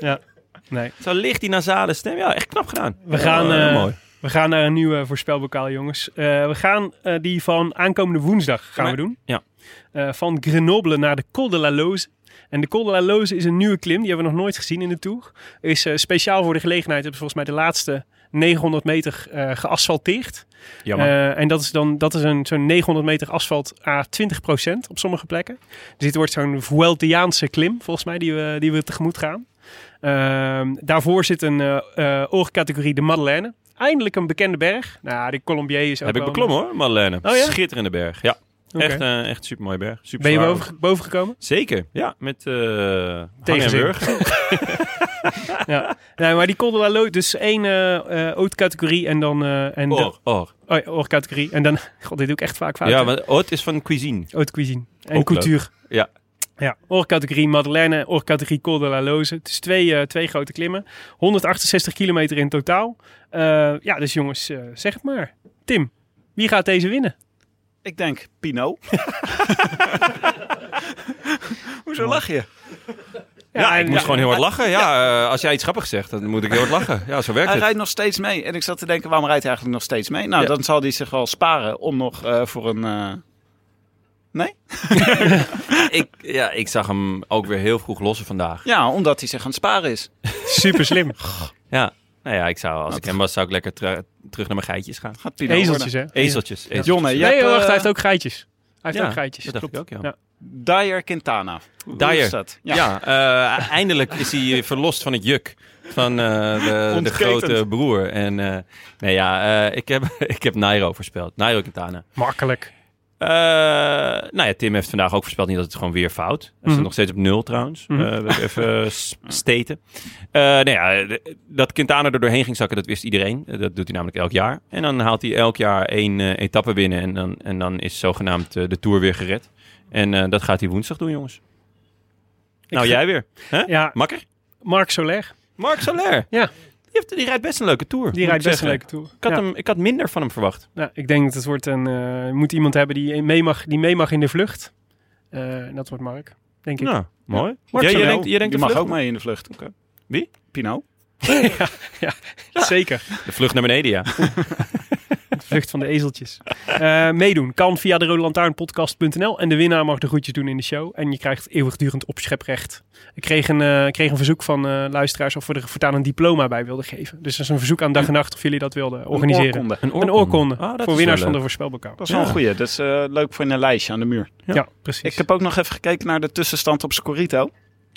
Ja. Nee. Zo licht die nasale stem. Ja, echt knap gedaan. We gaan... mooi. We gaan naar een nieuwe voorspelbokaal, jongens. We gaan die van aankomende woensdag we doen. Ja. Van Grenoble naar de Col de la Loze. En de Col de la Loze is een nieuwe klim. Die hebben we nog nooit gezien in de Tour. Is speciaal voor de gelegenheid. Hebben volgens mij de laatste 900 meter geasfalteerd. Jammer. En dat is zo'n 900 meter asfalt à 20% op sommige plekken. Dus dit wordt zo'n Vuelteaanse klim, volgens mij, die we tegemoet gaan. Daarvoor zit een oorcategorie de Madeleine. Eindelijk een bekende berg. Nou, de Colombier is ook... Heb ik beklommen, hoor, Madeleine. Oh, ja? Schitterende berg, ja. Okay. Echt super mooie berg. Super ben je boven gekomen? Zeker, ja. Met Tegenburg. Ja. Nee, maar die Col de la Loze, dus 1 oud-categorie en dan... Oud-categorie. En dan... God, dit doe ik echt vaak fout. Ja, maar oud is van cuisine. Oud cuisine. En cultuur. Ja. Ja, oorcategorie Madeleine, oorcategorie Col de la Loze. Het is twee grote klimmen. 168 kilometer in totaal. Dus jongens, zeg het maar. Tim, wie gaat deze winnen? Ik denk Pino. Hoezo lach je? Ja, ik moest gewoon heel hard lachen. Ja. Als jij iets grappigs zegt, dan moet ik heel hard lachen. Ja, zo werkt het. Hij rijdt nog steeds mee. En ik zat te denken, waarom rijdt hij eigenlijk nog steeds mee? Nou, dan zal hij zich wel sparen om nog voor een... Nee? Ik zag hem ook weer heel vroeg lossen vandaag. Ja, omdat hij zich aan het sparen is. Super slim. Ja, nou ja, ik hem was, zou ik lekker terug naar mijn geitjes gaan. Ezeltjes, hè? Ezeltjes. Jonne, jij wacht, hij heeft ook geitjes. Hij heeft ook geitjes. Dat dacht ik ook, ja. Dyer Quintana. Dyer. Is dat? Ja. Eindelijk is hij verlost van het juk van de grote broer. En ik heb Nairo voorspeld. Nairo Quintana. Makkelijk. Tim heeft vandaag ook voorspeld niet dat het gewoon weer fout. Hij staat nog steeds op 0 trouwens. Even steten. Dat Quintana er doorheen ging zakken, dat wist iedereen. Dat doet hij namelijk elk jaar. En dan haalt hij elk jaar 1 etappe binnen. En dan is zogenaamd de Tour weer gered. En dat gaat hij woensdag doen, jongens. Jij weer. Huh? Ja. Makker? Marc Soler. Ja. Die rijdt best een leuke Tour. Ik had minder van hem verwacht. Ja, ik denk dat het wordt moet iemand hebben die mee mag in de vlucht. Dat wordt Mark, denk ik. Nou, mooi. Ja. Je denkt die mag ook mee in de vlucht. Okay. Wie? Pino. ja, zeker. De vlucht naar beneden, ja. De vlucht van de ezeltjes. Meedoen kan via de rodelantaarnpodcast.nl en de winnaar mag de groetjes doen in de show. En je krijgt eeuwigdurend opscheprecht. Ik kreeg een verzoek van luisteraars of we er voortaan een diploma bij wilden geven. Dus dat is een verzoek aan Dag en Nacht of jullie dat wilden organiseren. Een oorkonde. Oh, voor winnaars van de voorspelbokaal. Dat is wel een goeie. Dat is leuk voor in een lijstje aan de muur. Ja, precies. Ik heb ook nog even gekeken naar de tussenstand op Scorito. Oh,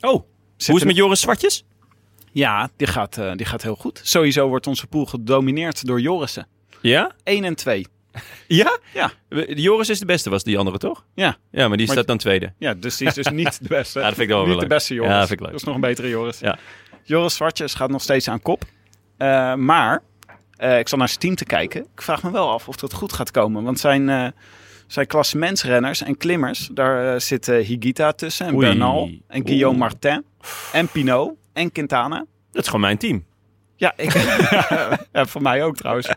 hoe is het met Joris Zwartjes? Ja, die gaat heel goed. Sowieso wordt onze pool gedomineerd door Jorissen. Ja? 1 en 2. Ja? Ja. Joris is de beste, was die andere toch? Ja. Ja, maar die staat dan tweede. Ja, dus die is dus niet de beste. Ja, dat vind ik wel leuk. Niet de beste Joris. Ja, dat vind ik leuk. Dat is nog een betere Joris. Ja. Joris Zwartjes gaat nog steeds aan kop. Maar ik zal naar zijn team te kijken. Ik vraag me wel af of dat goed gaat komen. Want zijn klassementsrenners en klimmers, daar zitten Higuita tussen en Bernal en Guillaume Martin en Pinot en Quintana. Dat is gewoon mijn team. Ja, voor mij ook trouwens.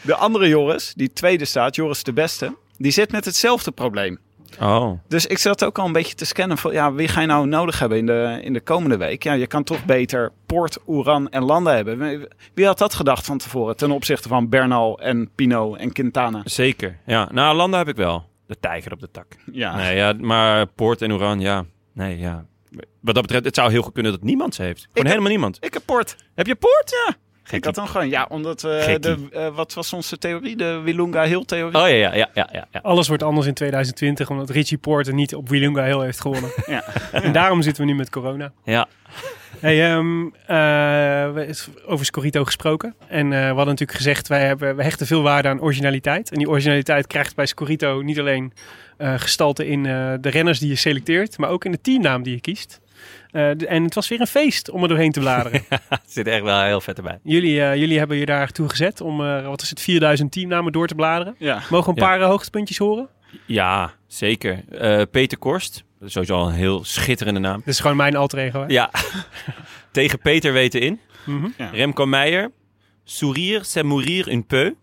De andere Joris, die tweede staat, Joris de Beste, die zit met hetzelfde probleem. Oh. Dus ik zat ook al een beetje te scannen van, wie ga je nou nodig hebben in de komende week? Ja, je kan toch beter Poort, Oeran en Landa hebben. Wie had dat gedacht van tevoren ten opzichte van Bernal en Pinot en Quintana? Zeker, ja. Nou, Landa heb ik wel. De tijger op de tak. Ja. Nee, ja, maar Poort en Oeran, ja. Nee, ja. Wat dat betreft, het zou heel goed kunnen dat niemand ze heeft. Helemaal niemand. Ik heb Poort. Heb je Poort? Ja. Gekkie. Ik had dan gewoon, omdat wat was onze theorie? De Wilunga Hill theorie? Oh ja. Alles wordt anders in 2020, omdat Richie Poort niet op Wilunga Hill heeft gewonnen. Ja. En daarom zitten we nu met corona. Ja. Hey, over Scorito gesproken. En we hadden natuurlijk gezegd, we hechten veel waarde aan originaliteit. En die originaliteit krijgt bij Scorito niet alleen gestalte in de renners die je selecteert, maar ook in de teamnaam die je kiest. En het was weer een feest om er doorheen te bladeren. Ja, het zit echt wel heel vet erbij. Jullie hebben je daar toe gezet om 4000 teamnamen door te bladeren. Ja. Mogen we een paar hoogtepuntjes horen? Ja, zeker. Peter Korst. Dat is sowieso al een heel schitterende naam. Dit is gewoon mijn alter ego, hè? Ja. Tegen Peter weten in. Mm-hmm. Ja. Remco Meijer. Sourire, c'est mourir un peu.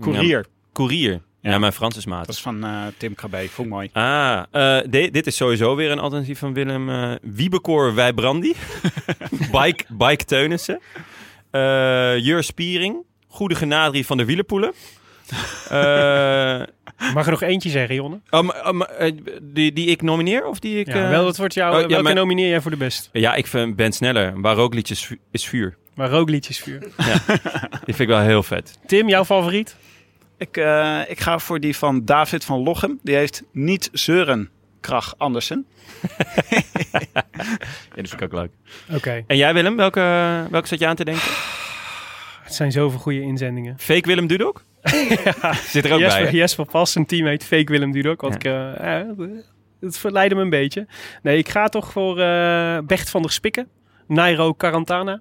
Courier. Courier. Ja, mijn Frans is maat. Dat is van Tim KB. Vond ik mooi. Dit is sowieso weer een alternatief van Willem. Wiebekoor Wijbrandi. Bike Teunissen. Jur Spiering. Goede Genadrie van de Wielerpoelen. Mag er nog eentje zeggen, Jonne? Die ik nomineer? Of die ik, wel, dat wordt jouw... nomineer jij voor de best? Ja, ik vind Ben Sneller. Waar rooklied is vuur. Ja. Die vind ik wel heel vet. Tim, jouw favoriet? Ik ga voor die van David van Lochem. Die heeft niet zeuren, Krach Andersen. Ja, dat vind ik ook leuk. Okay. En jij, Willem? Welke zat je aan te denken? Het zijn zoveel goede inzendingen. Fake Willem Dudok? Ja. Zit er ook bij. Jesper Pas, zijn teammate Fake Willem Dudok. Het verleidde me een beetje. Nee, ik ga toch voor Bert van der Spikken. Nairo Quarantana.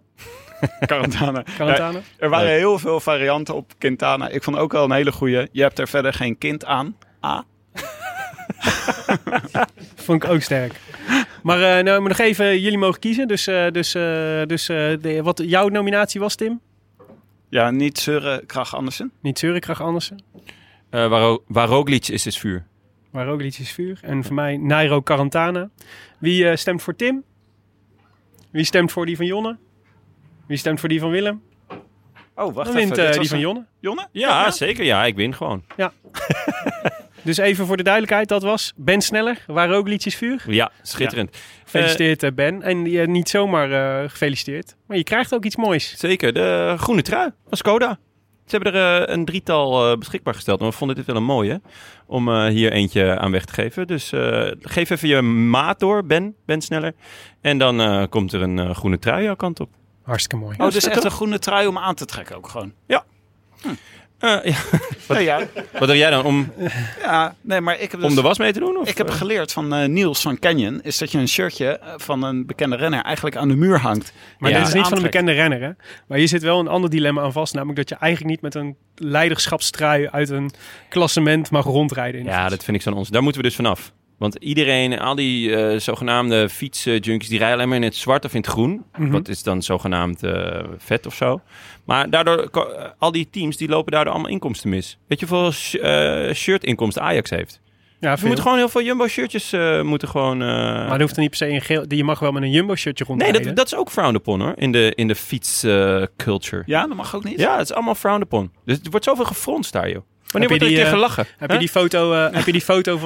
Ja, er waren heel veel varianten op Quintana. Ik vond ook wel een hele goeie. Je hebt er verder geen kind aan. Vond ik ook sterk. Maar nog even, jullie mogen kiezen. Dus wat jouw nominatie was, Tim? Ja, niet zeuren, Krach Andersen. Waar Roglic is vuur. En voor mij Nairo Quarantana. Wie stemt voor Tim? Wie stemt voor die van Jonne? Wie stemt voor die van Willem? Oh, wacht. Dan wint die van Jonne. Jonne? Ja, zeker. Ja, ik win gewoon. Ja. Dus even voor de duidelijkheid, dat was Ben Sneller. Waar ook liedjes vuur. Ja, schitterend. Ja. Gefeliciteerd Ben. En niet zomaar gefeliciteerd, maar je krijgt ook iets moois. Zeker, de groene trui van Skoda. Ze hebben er een drietal beschikbaar gesteld. En we vonden dit wel een mooie. Om hier eentje aan weg te geven. Dus geef even je maat door, Ben Sneller. En dan komt er een groene trui jouw kant op. Hartstikke mooi. Oh, dus echt een groene trui om aan te trekken ook gewoon? Ja. Ja. Wat doe jij dan? Om, ja, nee, maar ik heb dus, om de was mee te doen? Of? Ik heb geleerd van Niels van Canyon... is dat je een shirtje van een bekende renner... eigenlijk aan de muur hangt. Maar dit is niet van een bekende renner, hè? Maar hier zit wel een ander dilemma aan vast... namelijk dat je eigenlijk niet met een leiderschapstrui... uit een klassement mag rondrijden. Ja, dat vind ik zo'n onzin. Daar moeten we dus vanaf. Want iedereen, al die zogenaamde fietsjunkies... die rijden alleen maar in het zwart of in het groen. Mm-hmm. Wat is dan zogenaamd vet of zo. Maar daardoor, al die teams, die lopen daardoor allemaal inkomsten mis. Weet je hoeveel shirtinkomsten Ajax heeft? Ja, je moet gewoon heel veel Jumbo-shirtjes moeten gewoon... Maar er hoeft er niet per se een geel... Je mag wel met een Jumbo-shirtje rondrijden. Nee, dat is ook frowned upon, hoor. In de fietsculture. Ja, dat mag ook niet. Ja, dat is allemaal frowned upon. Dus er wordt zoveel gefronst daar, joh. Wanneer wordt er tegen gelachen? Heb je die foto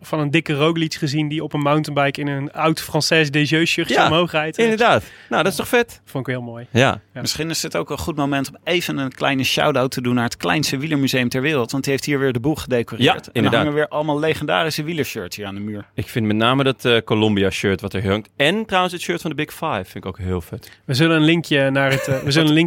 van een dikke Roglic gezien... die op een mountainbike in een oud Française des Jeux shirtje omhoog rijdt? Inderdaad. Nou, dat is toch vet? Vond ik heel mooi. Ja. Ja. Misschien is het ook een goed moment om even een kleine shout-out te doen... naar het kleinste wielermuseum ter wereld. Want die heeft hier weer de boel gedecoreerd. Ja, inderdaad. En dan hangen weer allemaal legendarische wielershirts hier aan de muur. Ik vind met name dat Colombia-shirt wat er hangt. En trouwens het shirt van de Big Five vind ik ook heel vet. We zullen een linkje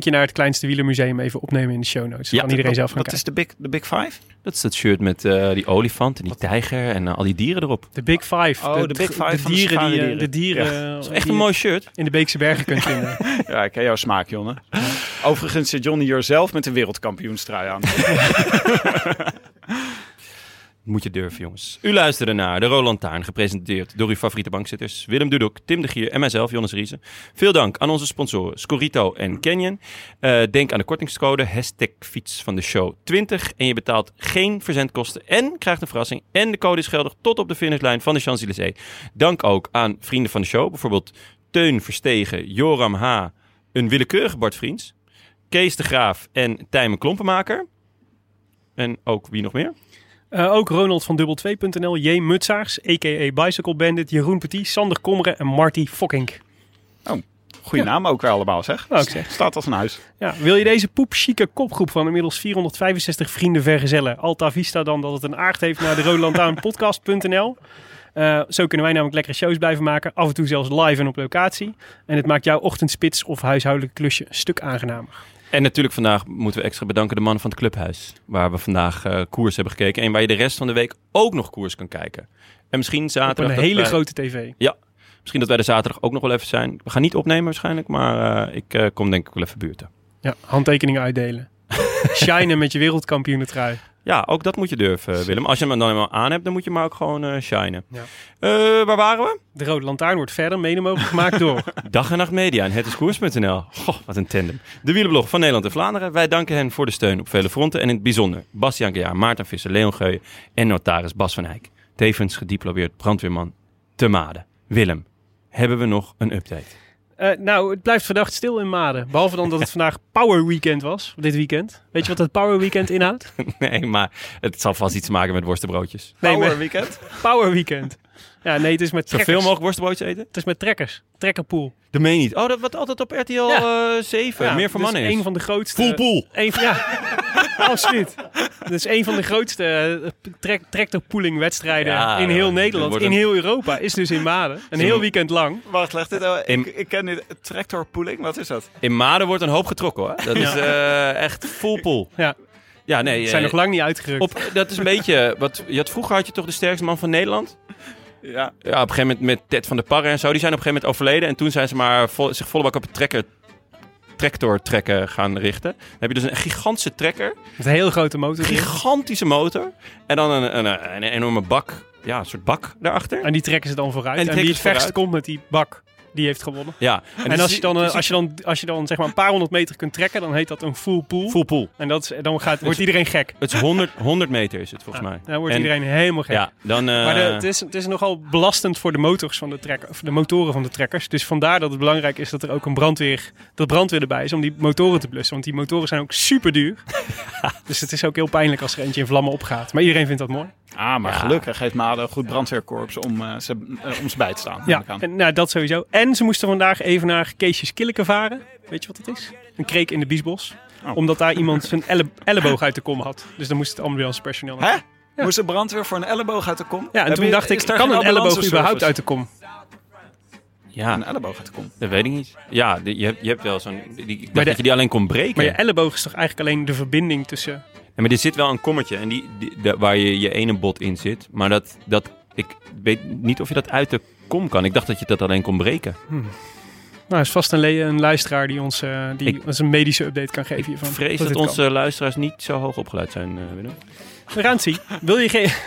naar het, kleinste wielermuseum even opnemen in de show notes. Dan kan iedereen zelf gaan kijken. De Big Five? Dat is dat shirt met die olifant en die tijger en al die dieren erop. De Big Five. Oh, de Big Five van de dieren. Ja. Dat is echt een mooi shirt. In de Beekse Bergen kunt vinden. Ja, ik ken jouw smaak, Jonne. Ja. Overigens zit Johnny hier zelf met een wereldkampioenstrui aan. Moet je durven, jongens. U luisterde naar de Rode Lantaarn, gepresenteerd door uw favoriete bankzitters... Willem Dudok, Tim de Gier en mijzelf, Jonas Riese. Veel dank aan onze sponsoren Scorito en Canyon. Denk aan de kortingscode #fietsvandeshow20. En je betaalt geen verzendkosten en krijgt een verrassing. En de code is geldig tot op de finishlijn van de Champs-Élysées. Dank ook aan vrienden van de show. Bijvoorbeeld Teun Verstegen, Joram H., een willekeurige Bart Vriends... Kees de Graaf en Tijmen Klompenmaker. En ook wie nog meer? Ook Ronald van Dubbel2.nl, J. Mutsaars, a.k.a. Bicycle Bandit, Jeroen Petit, Sander Komre en Marty Fokking. Oh, goede naam ook weer allemaal, zeg. Nou, staat als een huis. Ja, wil je deze poepchique kopgroep van inmiddels 465 vrienden vergezellen? Alta Vista dan dat het een aard heeft naar de Rode Lantaarn podcast.nl. Zo kunnen wij namelijk lekkere shows blijven maken. Af en toe zelfs live en op locatie. En het maakt jouw ochtendspits of huishoudelijke klusje een stuk aangenamer. En natuurlijk vandaag moeten we extra bedanken de mannen van het clubhuis. Waar we vandaag koers hebben gekeken. En waar je de rest van de week ook nog koers kan kijken. En misschien zaterdag... Op een hele grote tv. Ja. Misschien dat wij er zaterdag ook nog wel even zijn. We gaan niet opnemen waarschijnlijk. Maar ik kom denk ik wel even buurten. Ja, handtekeningen uitdelen. Shinen met je wereldkampioenentrui. Ja, ook dat moet je durven, Willem. Als je hem dan helemaal aan hebt, dan moet je hem ook gewoon shinen. Ja. Waar waren we? De Rode Lantaarn wordt verder mede mogelijk gemaakt door... Dag en Nacht Media en hetiskoers.nl. Goh, wat een tandem. De wielerblog van Nederland en Vlaanderen. Wij danken hen voor de steun op vele fronten. En in het bijzonder Bastiaan Gejaar, Maarten Visser, Leon Geuyen en notaris Bas van Eyck. Tevens gediplomeerd brandweerman te Maden. Willem, hebben we nog een update? Nou, het blijft vandaag stil in Maden. Behalve dan dat het vandaag Power Weekend was, dit weekend. Weet je wat dat Power Weekend inhoudt? Nee, maar het zal vast iets maken met worstenbroodjes. Power Weekend? Power Weekend. Ja, nee, het is met trekkers. Zoveel mogelijk worstenbroodjes eten? Het is met trekkers. Trekkerpool. Dat meen je niet. Oh, dat wat altijd op RTL 7. Ja, meer voor mannen is. Een van de grootste... Poolpool. Absoluut. Dat is een van de grootste tractorpoolingwedstrijden in heel Nederland, in heel Europa. Is dus in Maden. Een heel weekend lang. Wacht, leg dit al. Ik ken dit. Tractorpooling, wat is dat? In Maden wordt een hoop getrokken, hoor. Dat is echt full pool. Ja. Ja, nee. Ze zijn nog lang niet uitgerukt. Dat is een beetje... Vroeger had je toch de sterkste man van Nederland? Ja. Ja, op een gegeven moment met Ted van der Parre en zo. Die zijn op een gegeven moment overleden. En toen zijn ze maar zich volle bak op een tractor trekken gaan richten. Dan heb je dus een gigantische trekker. Met een heel grote motor. Gigantische motor. En dan een enorme bak. Ja, een soort bak daarachter. En die trekken ze dan vooruit. En wie het verst komt met die bak, die heeft gewonnen. Ja. En als je dan zeg maar een paar honderd meter kunt trekken, dan heet dat een full pool. Full pool. En wordt iedereen gek. Het is 100 meter is het volgens mij. Dan wordt iedereen helemaal gek. Ja, dan, maar het is nogal belastend voor de motoren van de trekkers. Dus vandaar dat het belangrijk is dat er ook brandweer erbij is om die motoren te blussen. Want die motoren zijn ook super duur. Dus het is ook heel pijnlijk als er eentje in vlammen opgaat. Maar iedereen vindt dat mooi. Ah, maar gelukkig heeft Maden een goed brandweerkorps om ze bij te staan. Ja, dat sowieso. En ze moesten vandaag even naar Keesjes Killeke varen. Weet je wat het is? Een kreek in de Biesbos. Omdat daar iemand zijn elleboog uit de kom had. Dus dan moest het ambulancepersoneel. Hè? Ja. Moest de brandweer voor een elleboog uit de kom? Ja, en toen dacht ik, kan een elleboog überhaupt uit de kom? Ja, een elleboog gaat komen. Dat weet ik niet. Ja, je hebt wel zo'n... dat je die alleen kon breken. Maar je elleboog is toch eigenlijk alleen de verbinding tussen... Ja, maar er zit wel een kommetje en die, waar je ene bot in zit. Maar ik weet niet of je dat uit de kom kan. Ik dacht dat je dat alleen kon breken. Nou, is vast een luisteraar die ons ons een medische update kan geven hiervan. Ik vrees dat onze luisteraars niet zo hoog opgeleid zijn, Willem. Rantie,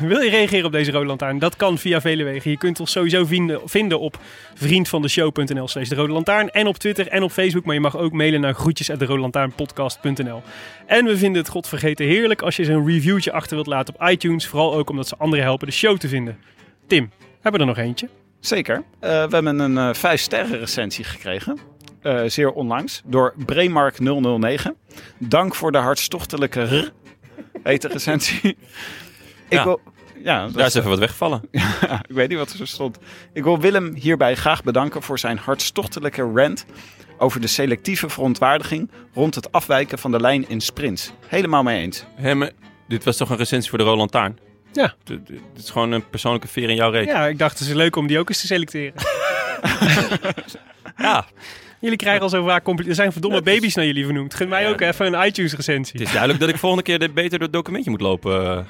wil je reageren op deze Rode Lantaarn? Dat kan via vele wegen. Je kunt ons sowieso vinden op vriendvandeshow.nl/de Rode Lantaarn. En op Twitter en op Facebook. Maar je mag ook mailen naar groetjes@derodelantaarnpodcast.nl. En we vinden het godvergeten heerlijk als je eens een reviewtje achter wilt laten op iTunes. Vooral ook omdat ze anderen helpen de show te vinden. Tim, hebben we er nog eentje? Zeker. We hebben een 5-sterren recensie gekregen. Zeer onlangs. Door Bremark 009. Dank voor de hartstochtelijke hete recensie. Daar is even wat weggevallen. Ja, ik weet niet wat er zo stond. Ik wil Willem hierbij graag bedanken voor zijn hartstochtelijke rant over de selectieve verontwaardiging rond het afwijken van de lijn in sprints. Helemaal mee eens. Dit was toch een recensie voor de Rode Lantaarn? Ja. Dit is gewoon een persoonlijke veer in jouw reet. Ja, ik dacht het is leuk om die ook eens te selecteren. Ja. Jullie krijgen al zo vaak complimenten. Er zijn verdomme baby's naar jullie vernoemd. Gun mij ook even een iTunes-recensie. Het is duidelijk dat ik volgende keer beter door het documentje moet lopen.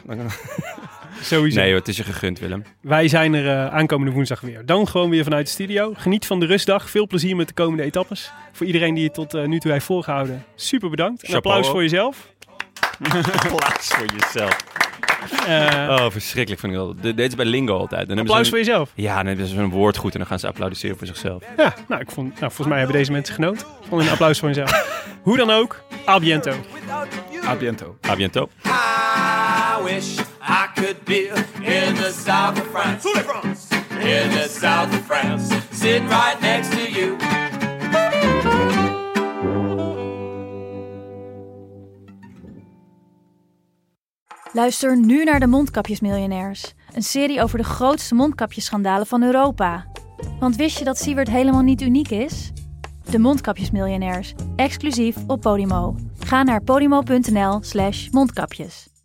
Sowieso. Nee hoor, het is je gegund, Willem. Wij zijn er aankomende woensdag weer. Dan gewoon weer vanuit de studio. Geniet van de rustdag. Veel plezier met de komende etappes. Voor iedereen die het tot nu toe heeft volgehouden. Super bedankt. Een applaus voor jezelf. Applaus voor jezelf. Verschrikkelijk vind ik dat. Dit is bij Lingo altijd. Dan applaus voor jezelf. Ja, nee, dat is een woord goed en dan gaan ze applaudisseren voor zichzelf. Ja, nou, volgens mij hebben deze mensen genoten van een applaus voor jezelf. Hoe dan ook, a biento. A biento. A biento. I wish I could be in the south of France. In the south of France. Sit right next to you. Luister nu naar de Mondkapjesmiljonairs, een serie over de grootste mondkapjesschandalen van Europa. Want wist je dat Sywert helemaal niet uniek is? De Mondkapjesmiljonairs, exclusief op Podimo. Ga naar podimo.nl/mondkapjes.